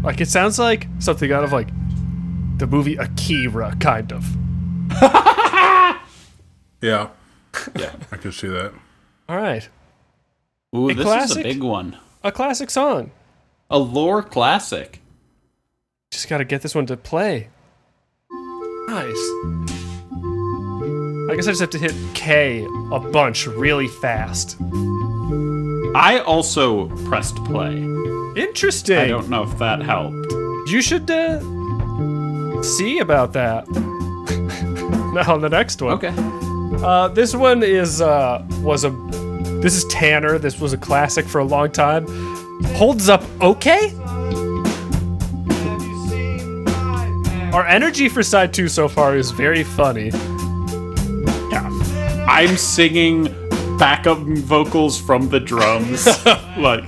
Like, it sounds like something out of, like, the movie Akira, kind of. Yeah. Yeah. I could see that. All right. Ooh, this is a big one. A classic song. A lore classic. Just got to get this one to play. Nice. I guess I just have to hit K a bunch really fast. I also pressed play. Interesting. I don't know if that helped. You should see about that. Now on the next one. Okay. This one This is Tanner. This was a classic for a long time. Holds up okay? Our energy for side 2 so far is very funny. Yeah. I'm singing backup vocals from the drums. Like...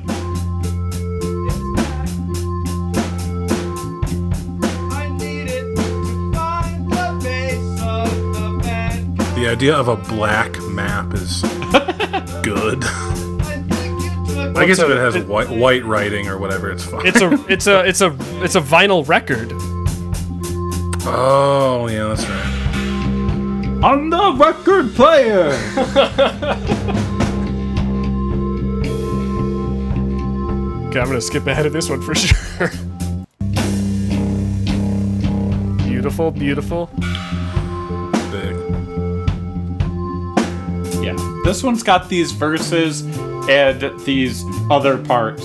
The idea of a black map is good. I guess if it has white writing or whatever, it's fine. It's a vinyl record. Oh yeah, that's right. On the record player. Okay, I'm gonna skip ahead of this one for sure. Beautiful, beautiful. This one's got these verses and these other parts.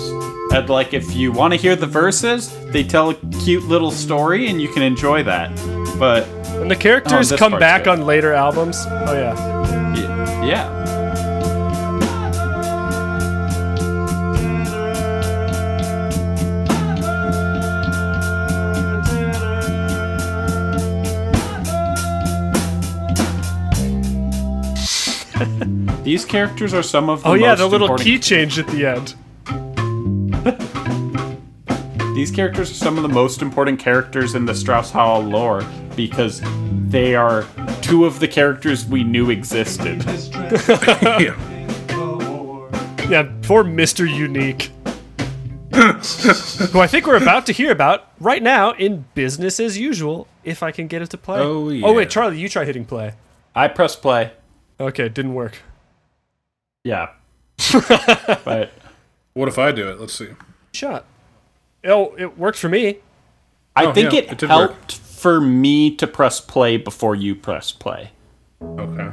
And, like, if you want to hear the verses, they tell a cute little story, and you can enjoy that. But... And the characters come back good. On later albums. Oh, yeah. Yeah. These characters are some of the most the little key change at the end. These characters are some of the most important characters in the Strauss-Howe lore because they are two of the characters we knew existed. Yeah, poor Mr. Unique. Who I think we're about to hear about right now in Business as Usual, if I can get it to play. Oh, yeah. Oh, wait, Charlie, you try hitting play. I press play. Okay, it didn't work. Yeah. But what if I do it? Let's see. Shot. Oh, it worked for me. I think it helped for me to press play before you press play. Okay.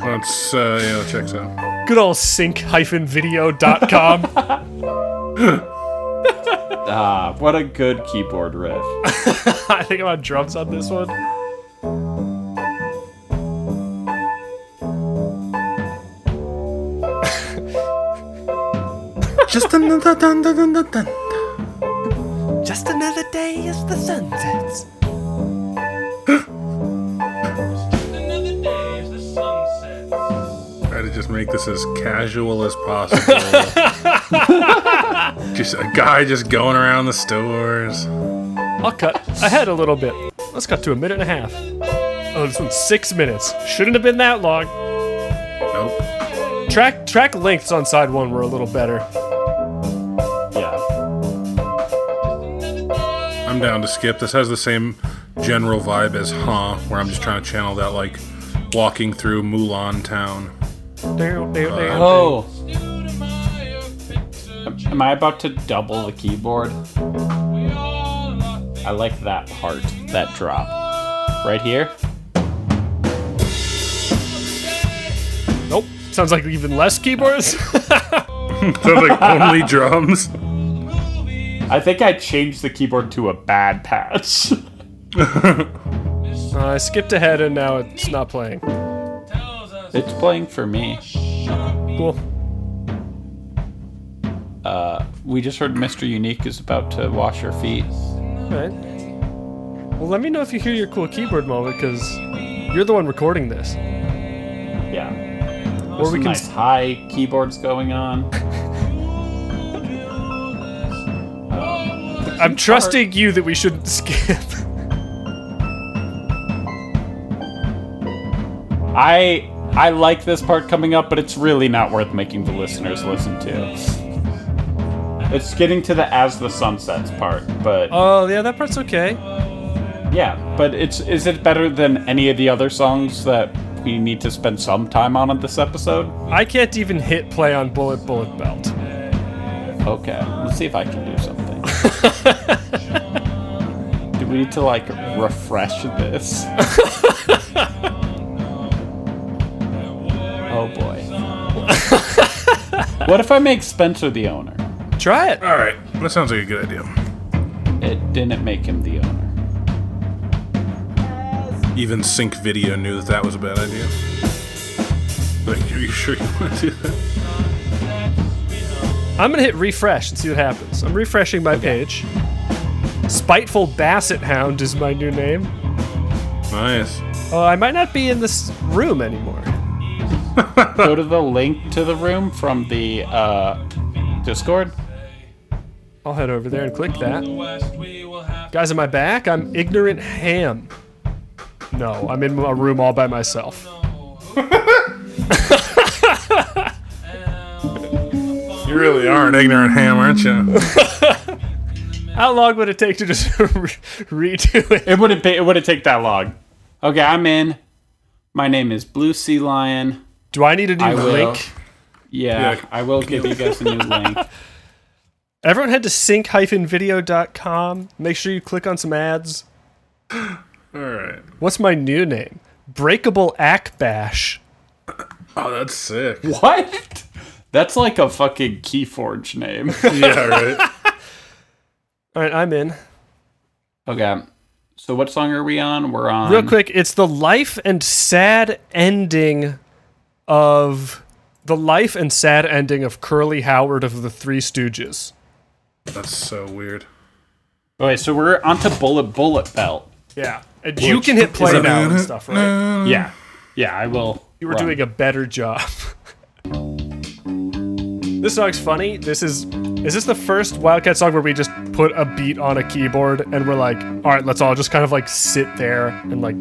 Let's it checks out. Good old sync-video.com. What a good keyboard riff. I think I'm on drums on this one. Just another day as the sun sets. Try to just make this as casual as possible. Just a guy just going around the stores. I'll cut ahead a little bit. Let's cut to a minute and a half. Oh, this one's 6 minutes. Shouldn't have been that long. Nope. Track lengths on side one were a little better. Yeah. I'm down to skip. This has the same general vibe as Huh, where I'm just trying to channel that, like, walking through Mulan town. Oh. Am I about to double the keyboard? I like that part, that drop. Right here? Nope. Sounds like even less keyboards. Sounds like only drums. I think I changed the keyboard to a bad patch. I skipped ahead and now it's not playing. It's playing for me. Cool. We just heard Mr. Unique is about to wash her feet. All right. Well, let me know if you hear your cool keyboard moment, because you're the one recording this. Yeah. There's some nice high keyboards going on. I'm trusting you that we shouldn't skip. I like this part coming up, but it's really not worth making the listeners listen to. It's getting to the as the sun sets part, but... Oh, yeah, that part's okay. Yeah, but is it better than any of the other songs that we need to spend some time on this episode? I can't even hit play on Bullet Bullet Belt. Okay, let's see if I can do something. Do we need to, like, refresh this? Oh, boy. What if I make Spencer the owner? Try it. All right. That sounds like a good idea. It didn't make him the owner. Even Sync Video knew that was a bad idea. Like, are you sure you want to do that? I'm going to hit refresh and see what happens. I'm refreshing my page. Spiteful Basset Hound is my new name. Nice. Oh, I might not be in this room anymore. Go to the link to the room from the Discord. I'll head over there and click that. Guys, am I back? I'm Ignorant Ham. No, I'm in a room all by myself. You really are an Ignorant Ham, aren't you? How long would it take to just redo it? It wouldn't take that long. Okay, I'm in. My name is Blue Sea Lion. Do I need a new link? Yeah, I will give you guys a new link. Everyone head to sync-video.com. Make sure you click on some ads. All right. What's my new name? Breakable Akbash. Oh, that's sick. What? That's like a fucking Keyforge name. Yeah, right. All right, I'm in. Okay. So what song are we on? We're on... Real quick, it's the life and sad ending... of the life and sad ending of Curly Howard of the Three Stooges. That's so weird. Okay, so we're onto Bullet Bullet Belt. Yeah. And you can hit play now and stuff, right? Yeah. Yeah, I will. You were doing a better job. This song's funny. Is this the first Wildcat song where we just put a beat on a keyboard and we're like, all right, let's all just kind of like sit there and like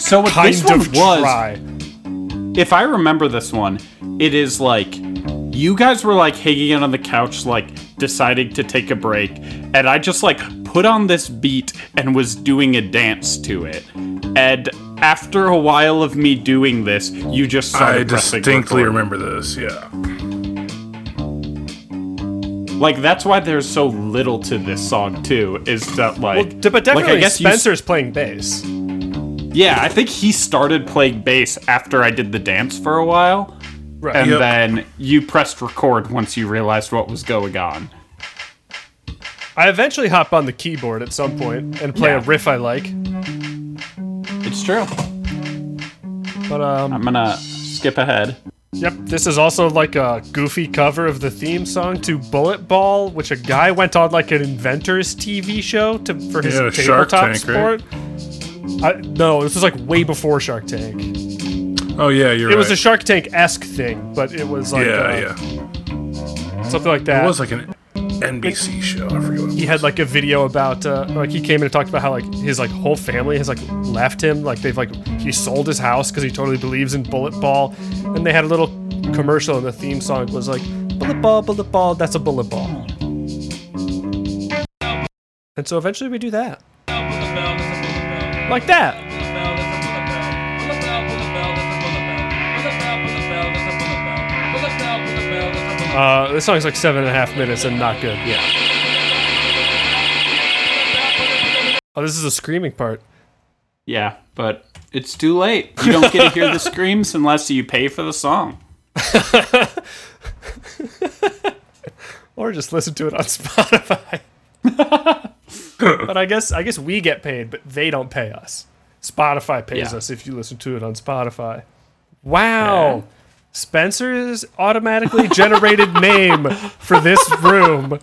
so what kind this one of was, try. If I remember this one, it is like, you guys were like hanging out on the couch, like deciding to take a break. And I just like put on this beat and was doing a dance to it. And after a while of me doing this, you just started pressing record. I distinctly remember this, yeah. Like, that's why there's so little to this song, too, is that like... Well, but definitely like, I guess Spencer's playing bass. Yeah, I think he started playing bass after I did the dance for a while. Right. And then you pressed record once you realized what was going on. I eventually hop on the keyboard at some point and play a riff I like. It's true. But I'm gonna skip ahead. Yep, this is also like a goofy cover of the theme song to Bullet Ball, which a guy went on like an inventor's TV show to for his tabletop sport. Right? No, this was like way before Shark Tank. Oh yeah, you're right. It was a Shark Tank-esque thing, but it was like something like that. It was like an NBC show. I forget what it was. He had like a video about like he came in and talked about how like his like whole family has like left him, like they've like he sold his house because he totally believes in Bullet Ball, and they had a little commercial and the theme song was like Bullet Ball, that's a bullet ball. And so eventually we do that. Like that. This song's like 7.5 minutes and not good. Yeah. Oh, this is the screaming part. Yeah, but it's too late. You don't get to hear the screams unless you pay for the song. Or just listen to it on Spotify. But I guess we get paid, but they don't pay us. Spotify pays us if you listen to it on Spotify. Wow. Yeah. Spencer's automatically generated name for this room.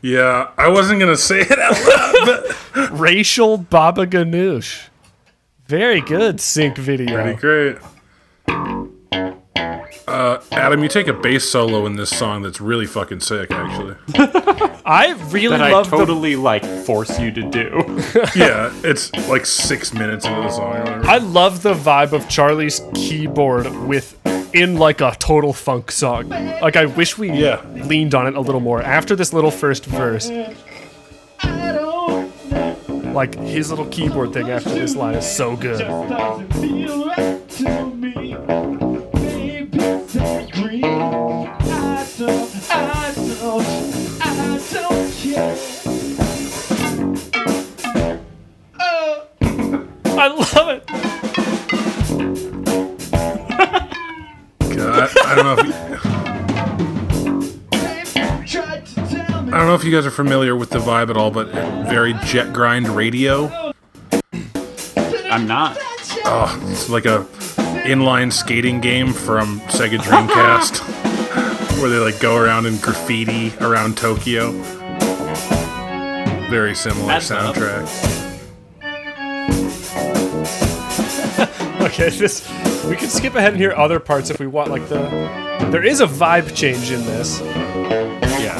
Yeah, I wasn't going to say it out loud. But... Racial Baba Ganoush. Very good sync video. Pretty great. Adam, you take a bass solo in this song that's really fucking sick, actually. I really that love I totally, like, force you to do. Yeah, it's like 6 minutes into the song. I love the vibe of Charlie's keyboard with... in like a total funk song. Like I wish we leaned on it a little more. After this little first verse, like his little keyboard thing after this line is so good. I love it. I don't know if you guys are familiar with the vibe at all, but very Jet Grind Radio. I'm not. Oh, it's like a inline skating game from Sega Dreamcast, where they like go around and graffiti around Tokyo. Very similar That's soundtrack. Okay, this. We can skip ahead and hear other parts if we want. Like the, there is a vibe change in this. Yeah.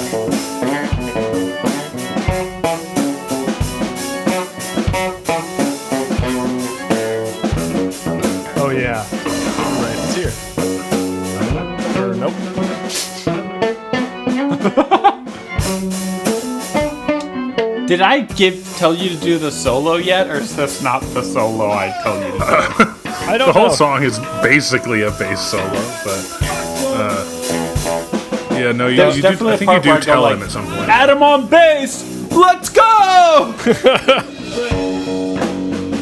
Oh yeah. Right, it's here. Nope. Did I tell you to do the solo yet, or is this not the solo I told you to do? The whole song is basically a bass solo, but yeah, no, you do. I think you do tell him at some point. Adam on bass, let's go!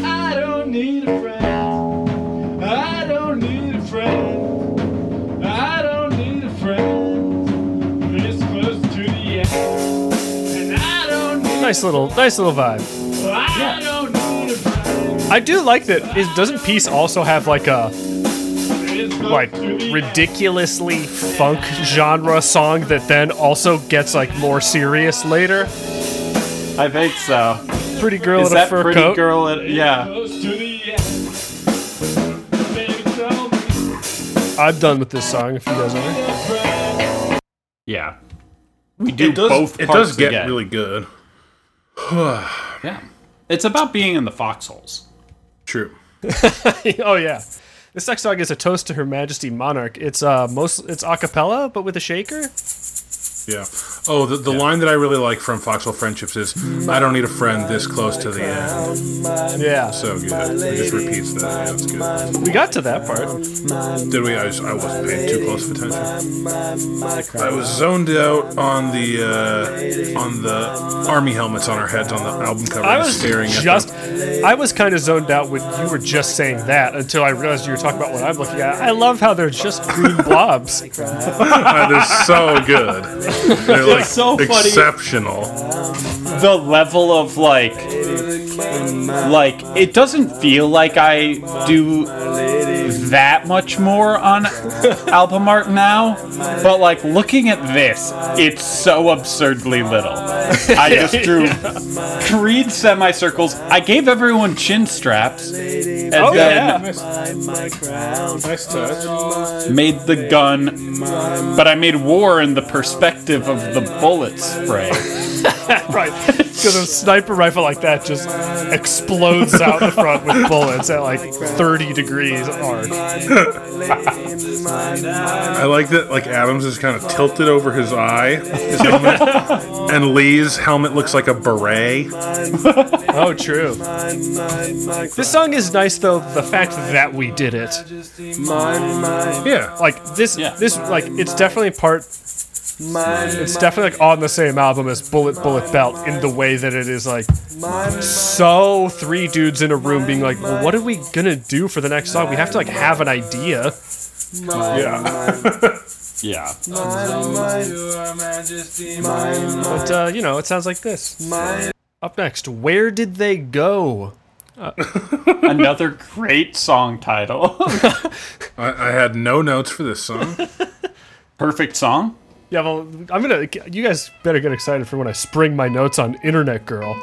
I don't need a friend. I don't need a friend. I don't need a friend. We're just close to the end, and I don't need. Nice little vibe. I don't need. I do like that. Doesn't Peace also have like a like ridiculously funk genre song that then also gets like more serious later? I think so. Pretty girl in a fur coat. Is that pretty girl? Yeah. I'm done with this song. If you guys are. Yeah. We do both. It does get really good. Yeah. It's about being in the foxholes. True. Oh yeah. This next song is a toast to Her Majesty Monarch. It's it's a cappella but with a shaker. Yeah. Oh, the line that I really like from Foxhole Friendships is I don't need a friend this close to the end. Yeah. So good. It just repeats that. That's good. We got to that part. Did we? I wasn't paying too close of attention. I was zoned out on the army helmets on our heads on the album cover. I was staring at them. I was kind of zoned out when you were just saying that until I realized you were talking about what I'm looking at. I love how they're just green blobs. They're so good. They're like so funny. Exceptional. The level of like it doesn't feel like I do that much more on Alpamart now, but like looking at this, it's so absurdly little. I just drew 3 semicircles. I gave everyone chin straps. And nice touch. Made the gun, but I made war in the perspective of the bullet spray. Right, because a sniper rifle like that just explodes out the front with bullets at like 30 degrees arc. I like that. Like Adam's is kind of tilted over his eye, his helmet, and Lee's helmet looks like a beret. Oh, true. This song is nice though. The fact that we did it. Yeah, like this. Yeah. This like it's definitely part. It's definitely like on the same album as Bullet Bullet Belt in the way that it is like so 3 dudes in a room being like, well, what are we gonna do for the next song? We have to like have an idea. Yeah. Yeah. But you know, it sounds like this. Up next, Where Did They Go? Another great song title. I had no notes for this song. Perfect song. Yeah, well, you guys better get excited for when I spring my notes on Internet Girl.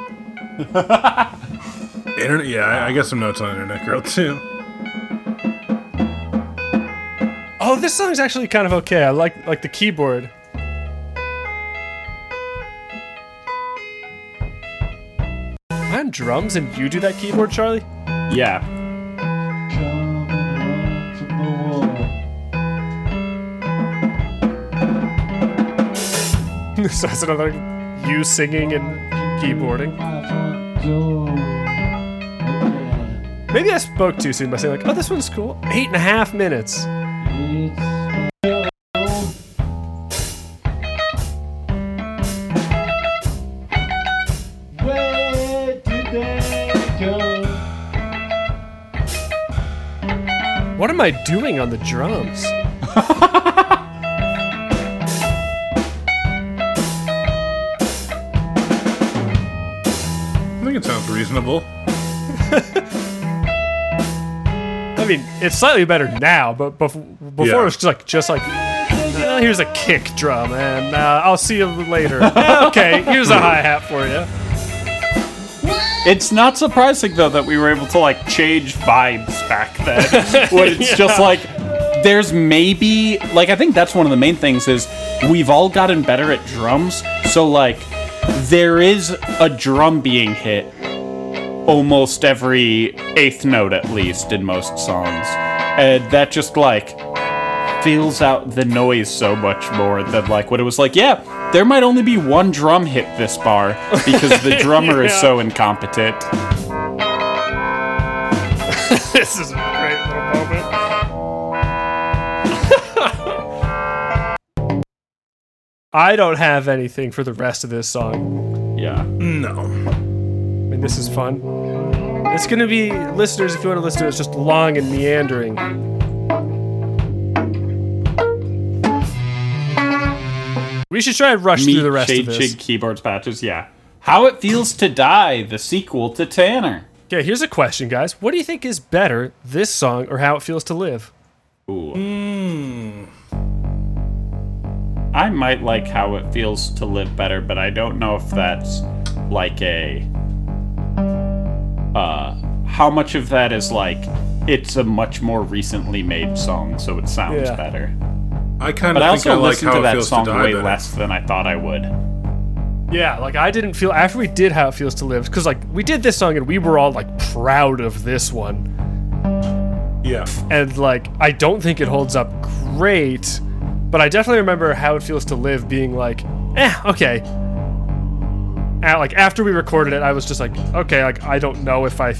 I got some notes on Internet Girl, too. Oh, this song's actually kind of okay. I like the keyboard. I'm drums and you do that keyboard, Charlie? Yeah. So that's another you singing and keyboarding. Maybe I spoke too soon by saying like, oh, this one's cool. 8.5 minutes. What am I doing on the drums? It sounds reasonable. I mean, it's slightly better now, but before it was just like here's a kick drum, and I'll see you later. Okay, here's a hi-hat for you. It's not surprising, though, that we were able to, like, change vibes back then. When it's just like, there's maybe... Like, I think that's one of the main things is we've all gotten better at drums, so, like, there is a drum being hit almost every 8th note, at least, in most songs. And that just, like, fills out the noise so much more than, like, what it was like, yeah, there might only be one drum hit this bar because the drummer is so incompetent. This is a great little moment. I don't have anything for the rest of this song. Yeah. No. I mean, this is fun. It's going to be, listeners, if you want to listen to it, it's just long and meandering. We should try and rush through the rest of this. Meat, shake, keyboards, patches, yeah. How It Feels to Die, the sequel to Tanner. Okay, here's a question, guys. What do you think is better, this song or How It Feels to Live? Ooh. I might like How It Feels to Live better, but I don't know if that's like a... how much of that is like, it's a much more recently made song, so it sounds better. I kind of think I like How It Feels to Die better. But I also listened to that song way less than I thought I would. Yeah, like I didn't feel... After we did How It Feels to Live, because like we did this song and we were all like proud of this one. Yeah. And like, I don't think it holds up great... But I definitely remember How It Feels to Live being like, okay. Like after we recorded it, I was just like, okay, like I don't know if I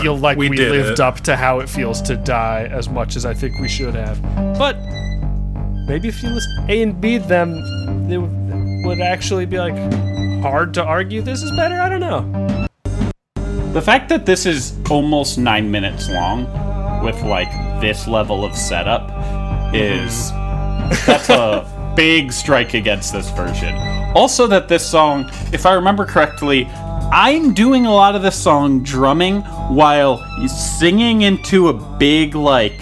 feel like we lived up to How It Feels to Die as much as I think we should have. But maybe if you listen A and B them, it would actually be like hard to argue this is better. I don't know. The fact that this is almost 9 minutes long with like this level of setup is. That's a big strike against this version. Also that this song, if I remember correctly, I'm doing a lot of the song drumming while singing into a big, like,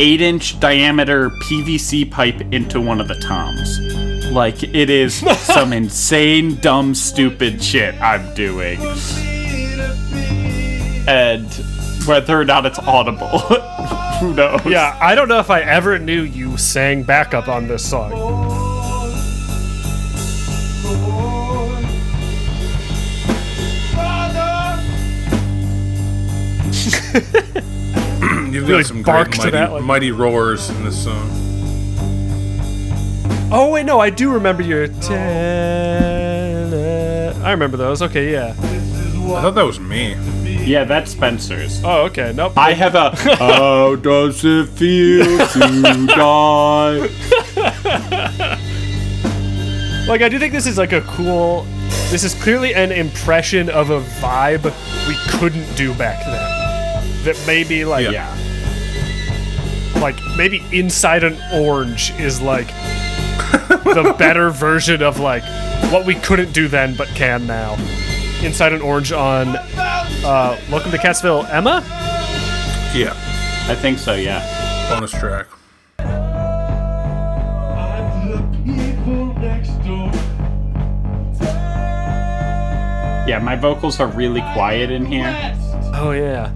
8-inch diameter PVC pipe into one of the toms. Like, it is some insane, dumb, stupid shit I'm doing. And whether or not it's audible, who knows? Yeah, I don't know if I ever knew you sang backup on this song. You've got some great mighty roars in this song. Oh, wait, no, I do remember your... I remember those. Okay, yeah. I thought that was me. Yeah, that's Spencer's. Oh, okay, nope. I have a... How does it feel to die? Like, I do think this is, like, a cool... This is clearly an impression of a vibe we couldn't do back then. That maybe, like, like, maybe Inside an Orange is, like, the better version of, like, what we couldn't do then but can now. Inside an Orange on Welcome to Catsville, Emma? Yeah. I think so, yeah. Bonus track. Yeah, my vocals are really quiet in here. Oh, yeah.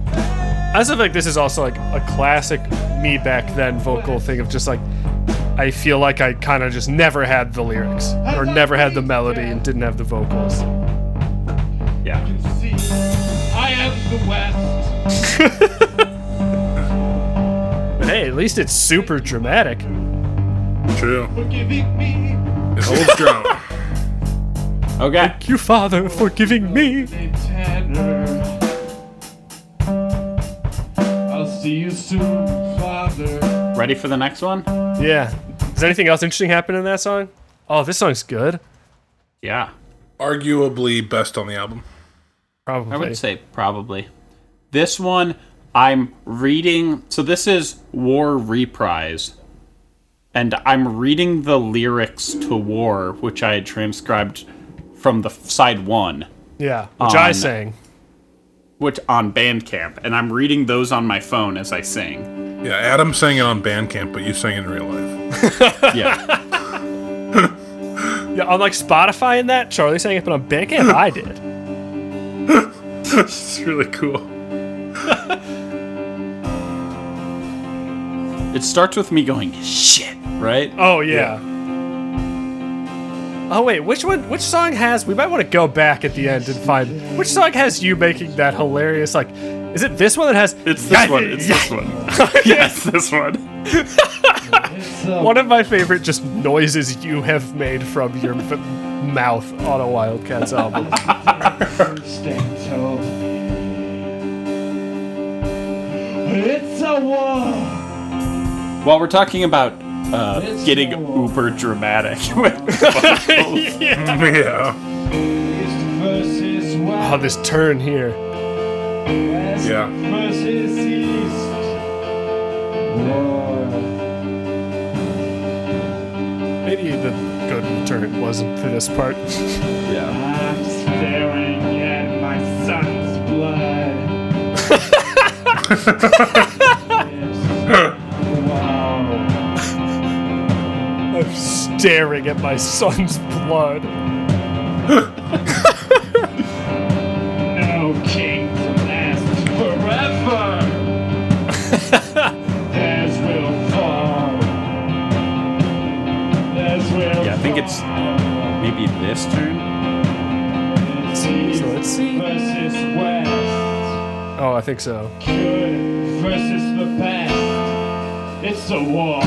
I also feel like this is also like a classic me back then vocal thing of just like, I feel like I kind of just never had the lyrics or never had the melody and didn't have the vocals. Yeah. I am the West. But hey, at least it's super dramatic. True. It holds ground. Okay. Thank you, Father, for giving me. See you soon, Father. Ready for the next one? Yeah. Does anything else interesting happen in that song? Oh, this song's good. Yeah. Arguably best on the album. Probably. I would say probably. This one, I'm reading... So this is War Reprise. And I'm reading the lyrics to War, which I had transcribed from the side one. Yeah, which I sang. Which on Bandcamp, and I'm reading those on my phone as I sing. Yeah, Adam sang it on Bandcamp, but you sang it in real life. Yeah. Yeah, on like Spotify and that, Charlie sang it, but on Bandcamp, I did. It's really cool. It starts with me going, shit, right? Oh, yeah. Oh, wait, which song has... We might want to go back at the end and find... Which song has you making that hilarious, like... Is it this one that has... It's this one. Yes, this one. One of my favorite just noises you have made from your mouth on a Wildcats album. It's a war... While we're talking about getting uber dramatic with vocals. Yeah. Oh, this turn here. Yeah. Maybe the good turn wasn't for this part. Yeah. I'm staring at my son's blood. I'm staring at my son's blood. No king can last forever. As will fall. As will fall. Yeah, I think it's maybe this turn. So let's see. Versus West. Oh, I think so. Good versus the past. It's a war.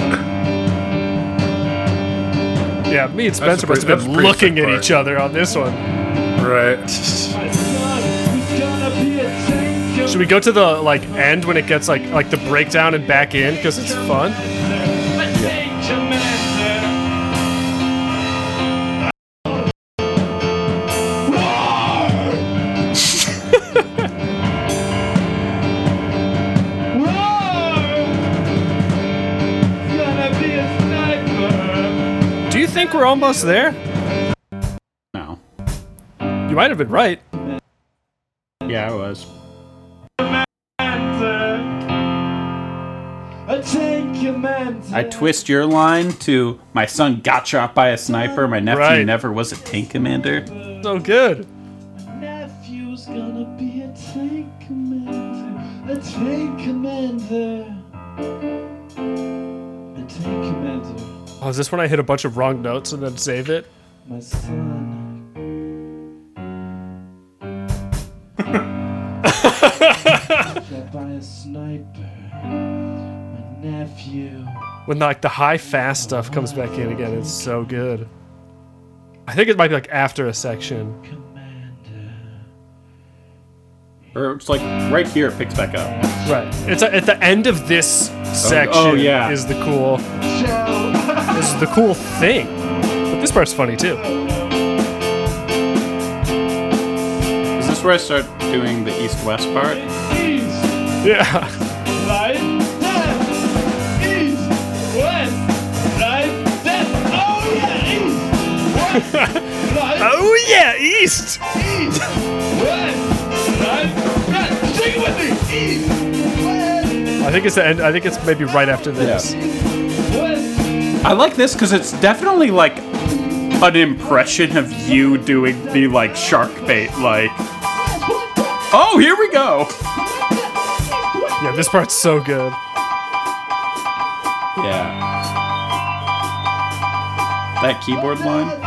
Yeah, me and Spencer must have been looking at each other on this one. Right. Should we go to the like end when it gets like the breakdown and back in because it's fun? Yeah. We're almost there. No. You might have been right. Yeah, I was. I twist your line to my son got shot by a sniper, my nephew never was a tank commander. So good. My nephew's gonna be a tank commander. A tank commander. A tank commander. Oh, is this when I hit a bunch of wrong notes and then save it? My son. Shot by a sniper. Nephew. When like the high fast stuff comes back in again, it's so good. I think it might be like after a section. Commander. Or it's like right here it picks back up. Right. It's at the end of this section is the cool thing. But this part's funny too. Is this where I start doing the east-west part? Yeah. Right? Oh yeah, east. East, west, right. Sing it with me. East, west. I think it's the end. I think it's maybe right after this. Yeah. I like this because it's definitely like an impression of you doing the like shark bait. Like, oh, here we go. Yeah, this part's so good. Yeah. That keyboard line.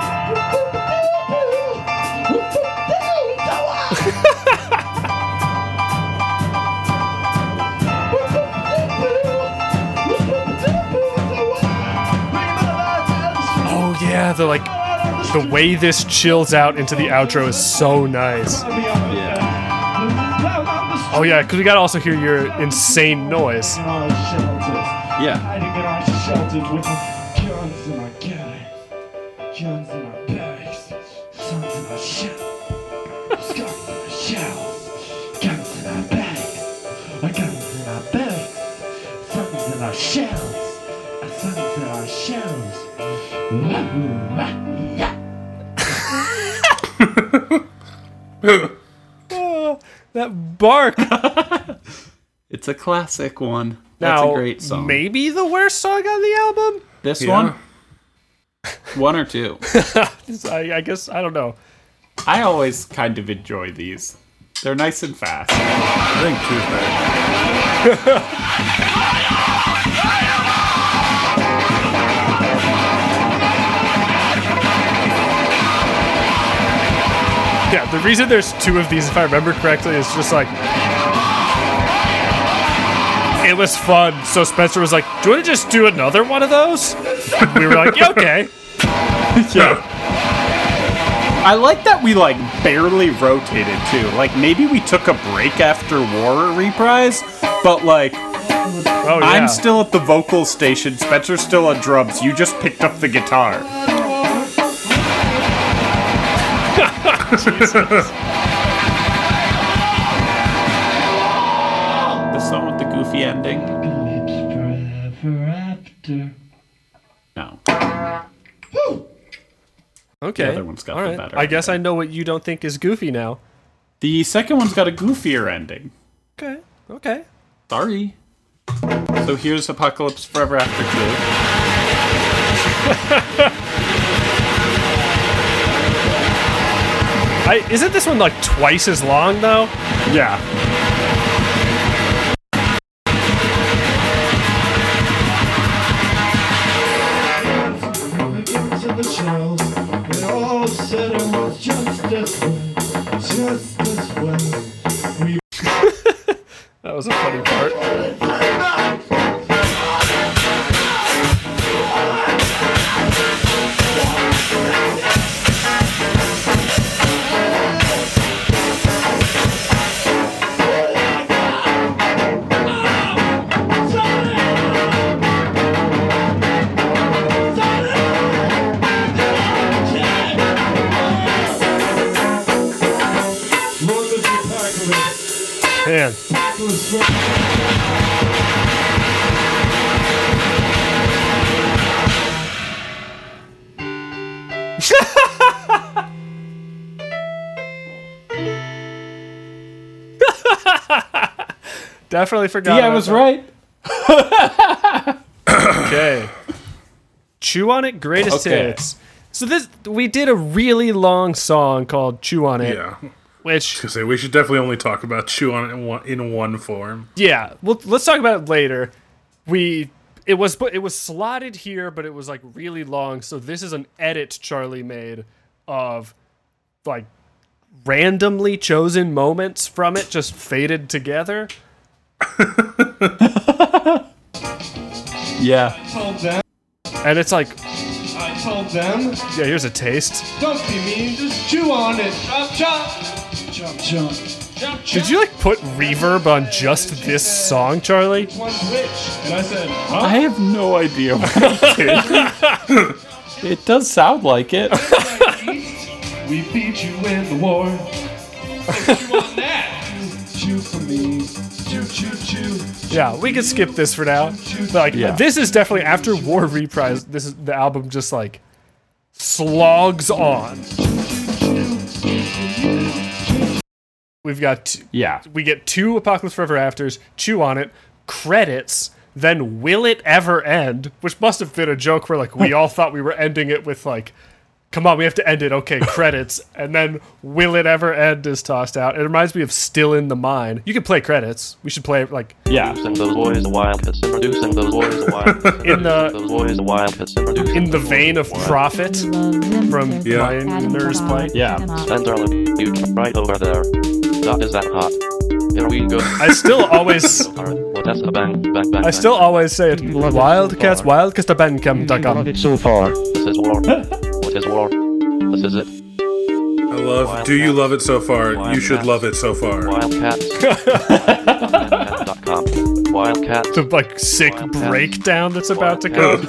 Yeah, the way this chills out into the outro is so nice. Yeah. Oh yeah, because we gotta also hear your insane noise. That bark. It's a classic one. That's a great song. Maybe the worst song on the album? This one? One or two? I guess, I don't know. I always kind of enjoy these. They're nice and fast. I think two's better. Yeah, the reason there's two of these, if I remember correctly, is just like, it was fun. So Spencer was like, do you want to just do another one of those? And we were like, yeah, okay. Yeah. I like that we like barely rotated too. Like maybe we took a break after War Reprise, but like, I'm still at the vocal station. Spencer's still on drums. You just picked up the guitar. Jesus. The song with the goofy ending. No. Woo! Okay. The other one's got the better. I guess I know what you don't think is goofy now. The second one's got a goofier ending. Okay. Sorry. So here's Apocalypse Forever After 2. Isn't this one like twice as long though? Yeah. That was a funny part. Man. Definitely forgot. Yeah, I was right. Okay. Chew On It Greatest Hits. So this, we did a really long song called Chew On It. Yeah. Which, to say, we should definitely only talk about Chew On It in one form. Yeah. Well, let's talk about it later. It was slotted here, but it was like really long. So this is an edit Charlie made of like randomly chosen moments from it just faded together. Yeah. And it's like, I told them. Yeah, here's a taste. Don't be mean, just chew on it. Chop, chop. Chop, chop. Chop, chop. Did you like put reverb on just this song, Charlie? And I said, huh? I have no idea what I did. It does sound like it. We beat you in the war. Chew on that. Chew for me. Chew, chew, chew. Yeah, we can skip this for now. But like, yeah. This is definitely after War Reprise. This is the album just like slogs on. We've got we get two Apocalypse Forever afters, Chew On It, credits, then Will It Ever End, which must have been a joke where like we all thought we were ending it with like, come on, we have to end it. Okay, credits. And then Will It Ever End is tossed out. It reminds me of Still in the Mine. You can play credits. We should play it like... Yeah. Producing those boys, the Wildcats. Producing those boys, the Wildcats. In the vein of Prophet from Pioneer's Play. Yeah. Spencer LeBute, right over there. Is that hot? Here we go. I still always say it. Wildcats, Wildcats, the band come to come. It's so far. This is war. Is war. This is it. I love Wildcats. Do you love it so far? Wildcats. You should love it so far. Wildcats. Wildcats. The like sick Wildcats. Breakdown that's Wildcats. About to come.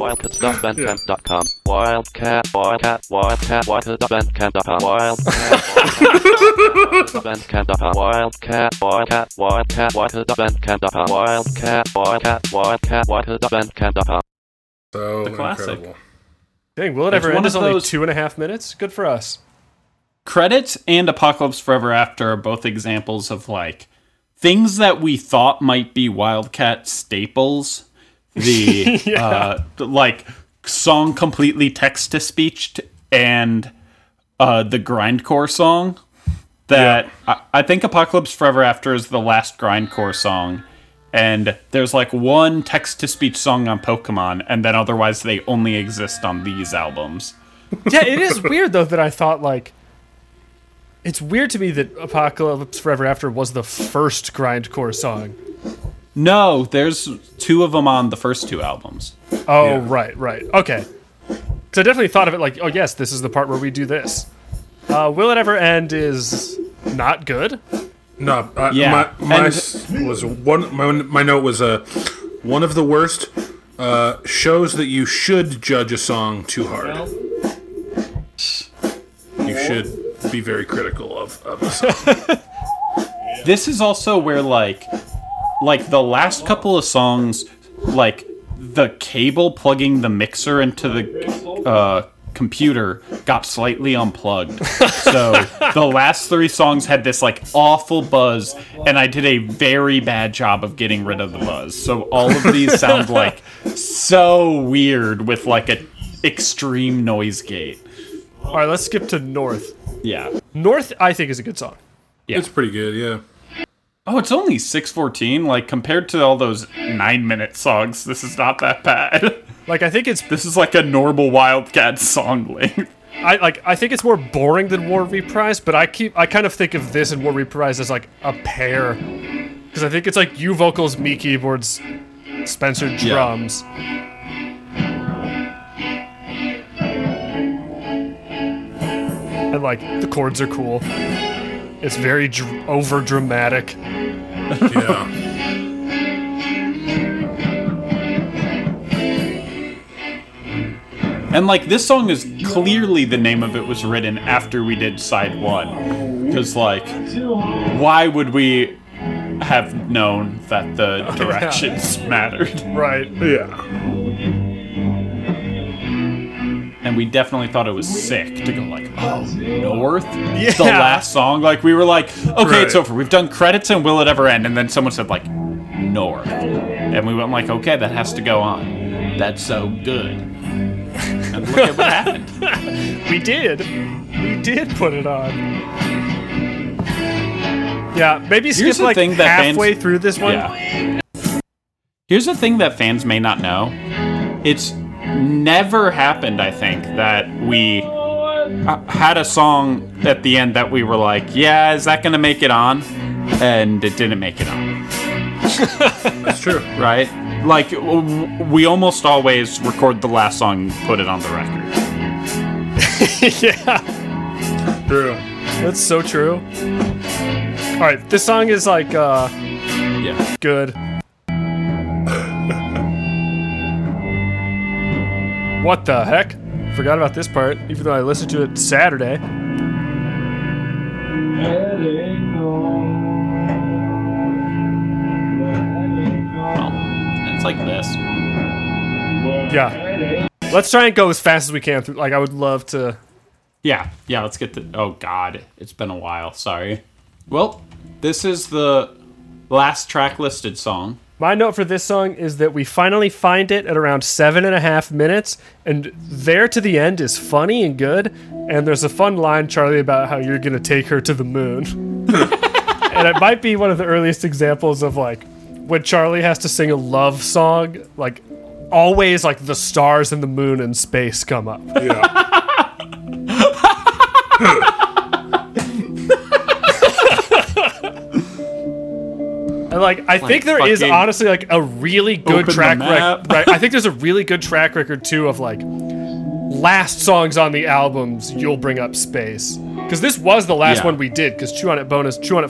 Wildcats.bandcamp.com. Wildcat. Wildcat. Wildcat. Wildcat.bandcamp.com. Wildcat.bandcamp.com. Wildcat. Wildcat. Wildcat. Wildcat.bandcamp.com. Wildcat. Wildcat. Wildcat. Wildcat.bandcamp.com. So incredible. Dang, Will It Ever End is only 2.5 minutes? Good for us. Credits and Apocalypse Forever After are both examples of, like, things that we thought might be Wildcat staples. The, like, song completely text-to-speech and the grindcore song. That I think Apocalypse Forever After is the last grindcore song. And there's like one text-to-speech song on Pokemon, and then otherwise they only exist on these albums. Yeah, it is weird, though, that I thought, like... It's weird to me that Apocalypse Forever After was the first grindcore song. No, there's two of them on the first two albums. Oh, yeah. Right. Okay. So I definitely thought of it like, oh, yes, this is the part where we do this. Will It Ever End is not good. No, my note was one of the worst shows that you should judge a song too hard. You should be very critical of a song. This is also where like the last couple of songs, like the cable plugging the mixer into the computer got slightly unplugged. So the last three songs had this like awful buzz, and I did a very bad job of getting rid of the buzz. So all of these sound like so weird with like an extreme noise gate. All right, let's skip to North. Yeah. North, I think, is a good song. Yeah. It's pretty good, yeah. Oh, it's only 6:14. Like, compared to all those 9-minute songs, this is not that bad. Like, I think this is like a normal Wildcat song length. I think it's more boring than War Reprise, but I kind of think of this and War Reprise as like a pair, because I think it's like you vocals, me keyboards, Spencer drums. Yeah. And like the chords are cool. It's very over dramatic. Yeah. And, like, this song is clearly the name of it was written after we did side one. Because, like, why would we have known that the directions mattered? Right. Yeah. And time, we definitely thought it was sick to go like, oh, North? Yeah. The last song? Like, we were like, okay, It's over. We've done credits and will it ever end? And then someone said, like, North. And we went like, okay, that has to go on. That's so good. And look at what happened. We did put it on. Yeah, maybe skip like halfway through this one. Yeah. Here's the thing that fans may not know. It's never happened, I think, that we had a song at the end that we were like, yeah, is that going to make it on? And it didn't make it on. That's true. Right? Like, we almost always record the last song and put it on the record. Yeah. True. That's so true. All right, this song is like, good. What the heck? Forgot about this part, even though I listened to it Saturday. Well, it's like this. Yeah. Let's try and go as fast as we can through. Like, I would love to. Yeah, let's get to. Oh, God, it's been a while. Sorry. Well, this is the last track listed song. My note for this song is that we finally find it at around 7.5 minutes, and there to the end is funny and good, and there's a fun line, Charlie, about how you're going to take her to the moon. And it might be one of the earliest examples of, like, when Charlie has to sing a love song, like, always, like, the stars and the moon and space come up. Yeah. And I think there is honestly like a really good track record. Right? I think there's a really good track record too of like last songs on the albums. You'll bring up space because this was the last one we did. Because Chew on It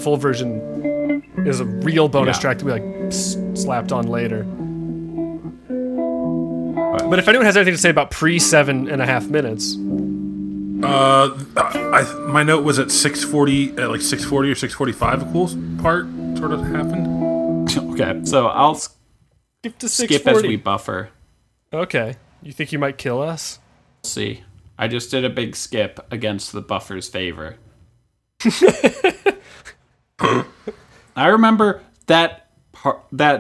full version is a real bonus track that we slapped on later. Right. But if anyone has anything to say about pre 7.5 minutes, my note was at 6:40, at like 6:40 or 6:45, a cool part. Sort of happened. Okay, so I'll skip as we buffer. Okay, you think you might kill us? We'll see. I just did a big skip against the buffer's favor. I remember that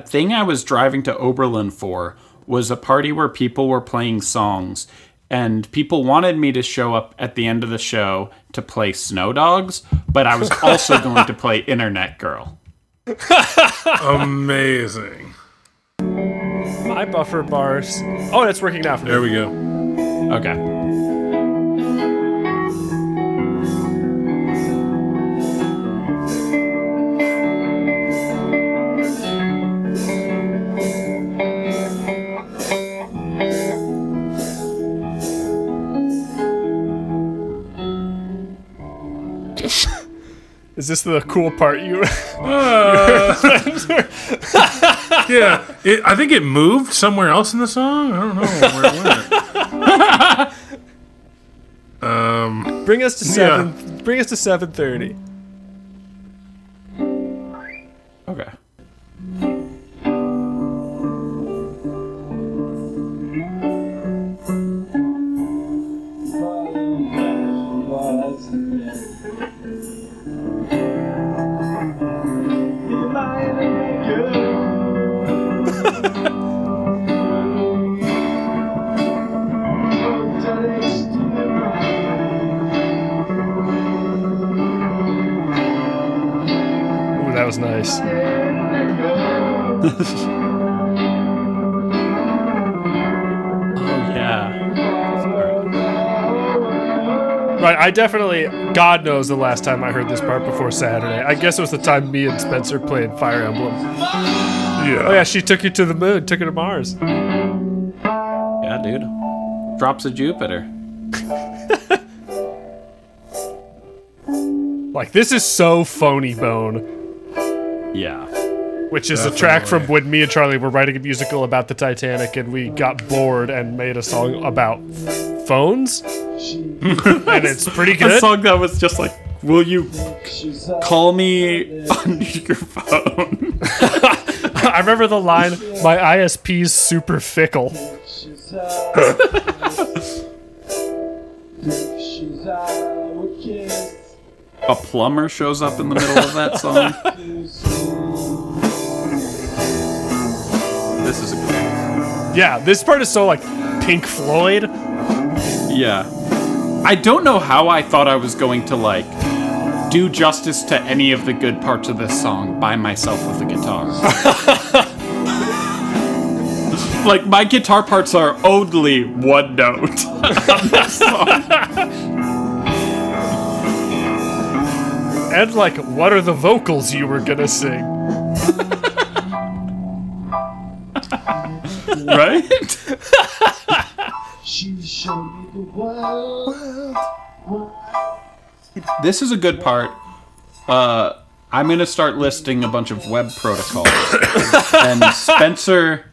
thing I was driving to Oberlin for was a party where people were playing songs, and people wanted me to show up at the end of the show to play Snow Dogs, but I was also going to play Internet Girl. Amazing. My buffer bars. Oh, that's working now for me. There we go. Okay. Is this the cool part you... Yeah, I think it moved somewhere else in the song. I don't know where it went. Bring us to 7. Bring us to 7:30. Okay. Nice. Oh, yeah. Right, I definitely, God knows the last time I heard this part before Saturday. I guess it was the time me and Spencer played Fire Emblem. Yeah. Oh, yeah, she took you to the moon, took her to Mars. Yeah, dude. Drops of Jupiter. This is so phony bone. Yeah. Which is definitely a track from when me and Charlie were writing a musical about the Titanic, and we got bored and made a song about phones. And it's pretty good. A song that was just like, will you call me on your phone? I remember the line, my ISP's super fickle. a plumber shows up in the middle of that song. This is a good one. Yeah, this part is so like Pink Floyd. Yeah. I don't know how I thought I was going to like do justice to any of the good parts of this song by myself with the guitar. Like, my guitar parts are only one note on this song. And, like, what are the vocals you were gonna sing? Right? This is a good part. I'm gonna start listing a bunch of web protocols. And Spencer...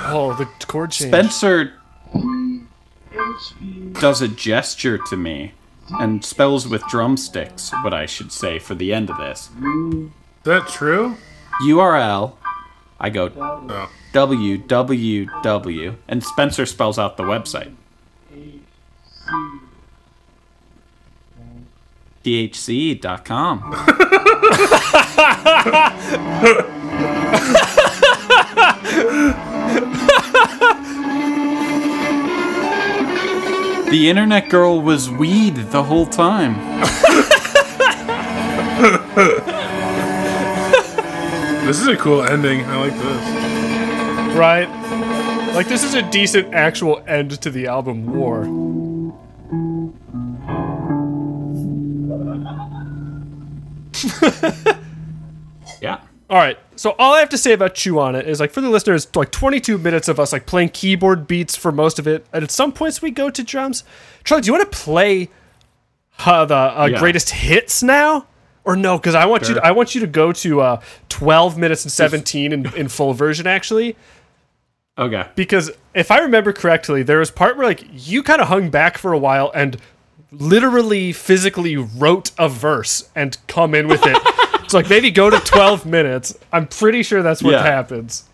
Oh, the chord change. Spencer does a gesture to me and spells with drumsticks, what I should say for the end of this. Is that true? URL. I go www, and Spencer spells out the website. DHC.com. The internet girl was weed the whole time. This is a cool ending. I like this. Right? Like, this is a decent actual end to the album War. Yeah. All right. So all I have to say about Chew On It is, like, for the listeners, like 22 minutes of us like playing keyboard beats for most of it, and at some points we go to drums. Charlie, do you want to play the greatest hits now, or no? Because I want you, I want you to go to 12 minutes and 17 in full version actually. Okay. Because if I remember correctly, there was part where like you kind of hung back for a while and literally physically wrote a verse and come in with it. So, like, maybe go to 12 minutes. I'm pretty sure that's what happens.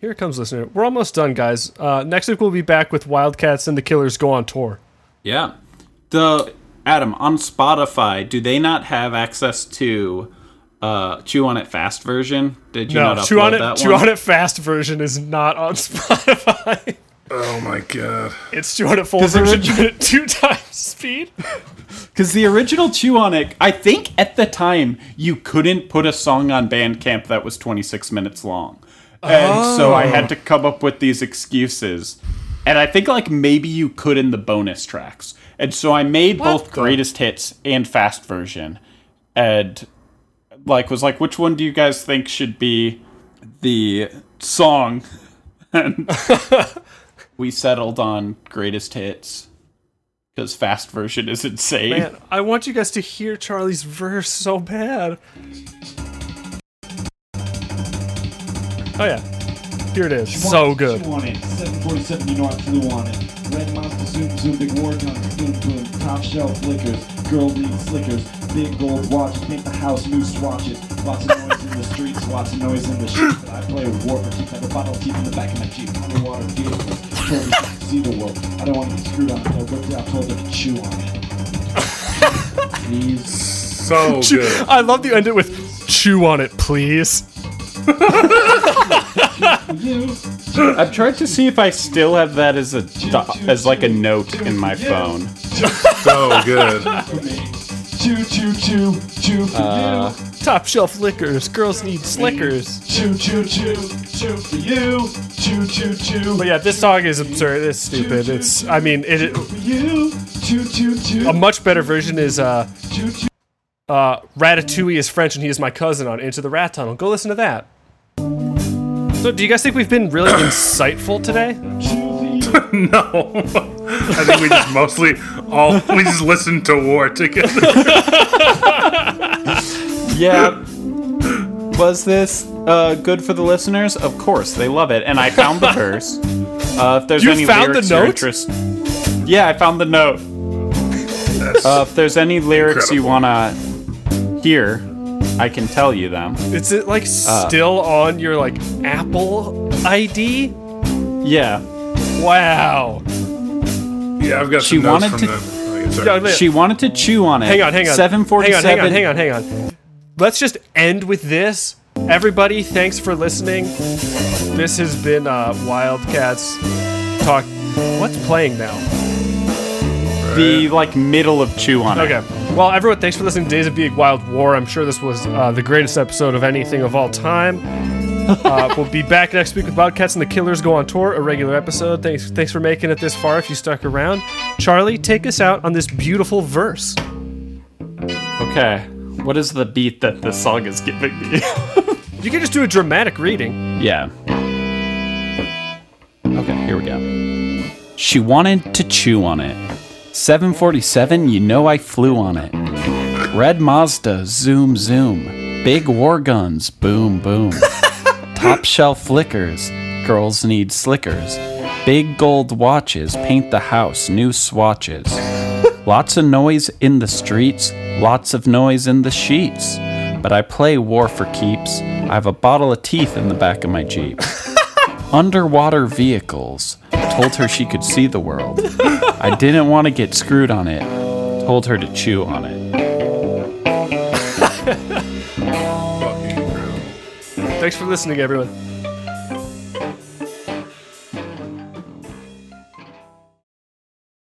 Here it comes, listener. We're almost done, guys. Next week, we'll be back with Wildcats and the Killers Go on Tour. Yeah. Adam, on Spotify, do they not have access to Chew On It Fast version? Did you not upload that one? Chew On It Fast version is not on Spotify. Oh, my God. It's Chew On It full version at 2x speed. Because the original Chew On It, I think at the time, you couldn't put a song on Bandcamp that was 26 minutes long. And so I had to come up with these excuses. And I think, like, maybe you could in the bonus tracks. And so I made both Greatest Hits and Fast version. And, like, was like, which one do you guys think should be the song? And we settled on Greatest Hits. Because fast version is insane. Man, I want you guys to hear Charlie's verse so bad. Oh yeah, here it is. She so good. She wanted 747 you know I flew on it. Red monster zoom zoom big war guns boom boom top shelf flickers girl read slickers big gold watches make the house move swatches lots of noise in the streets lots of noise in the streets. But I play a war for keeps like a bottle teeth in the back of my Jeep underwater vehicles. See the world. I don't want to get screwed on it. I told her to chew on it. Please. So good. I love you end it with chew on it, please. I've tried to see if I still have that as a note in my phone. So good. Chew, chew, chew, chew for you. Top shelf liquors, girls need slickers. Chew, chew, chew, chew for you. Chew, chew, chew. But yeah, this song is absurd. It's stupid. It's, I mean, a much better version is Ratatouille is French and he is my cousin on Into the Rat Tunnel. Go listen to that. So, do you guys think we've been really insightful today? No, I think we just we just listened to War together. Yeah. Was this good for the listeners? Of course, they love it. And I found the verse. If there's any lyrics you're interested in. Yeah, I found the note. If there's any lyrics you wanna hear, I can tell you them. Is it like still on your like Apple ID? Yeah. Wow. Yeah, I've got some notes from them. Sorry. She wanted to chew on it. Hang on. 747. Hang on. Let's just end with this. Everybody, thanks for listening. This has been Wildcats Talk. What's playing now? The middle of Chew on It. Okay. Well, everyone, thanks for listening to Days of Being Wild War. I'm sure this was the greatest episode of anything of all time. We'll be back next week with Wildcats and the Killers Go on Tour, a regular episode. Thanks for making it this far if you stuck around. Charlie, take us out on this beautiful verse. Okay. What is the beat that this song is giving me? You can just do a dramatic reading. Yeah. Okay, here we go. She wanted to chew on it. 747, you know I flew on it. Red Mazda, zoom, zoom. Big war guns, boom, boom. Top shelf flickers, girls need slickers. Big gold watches, paint the house, new swatches. Lots of noise in the streets, lots of noise in the sheets. But I play war for keeps. I have a bottle of teeth in the back of my Jeep. Underwater vehicles. Told her she could see the world. I didn't want to get screwed on it. Told her to chew on it. Thanks for listening, everyone.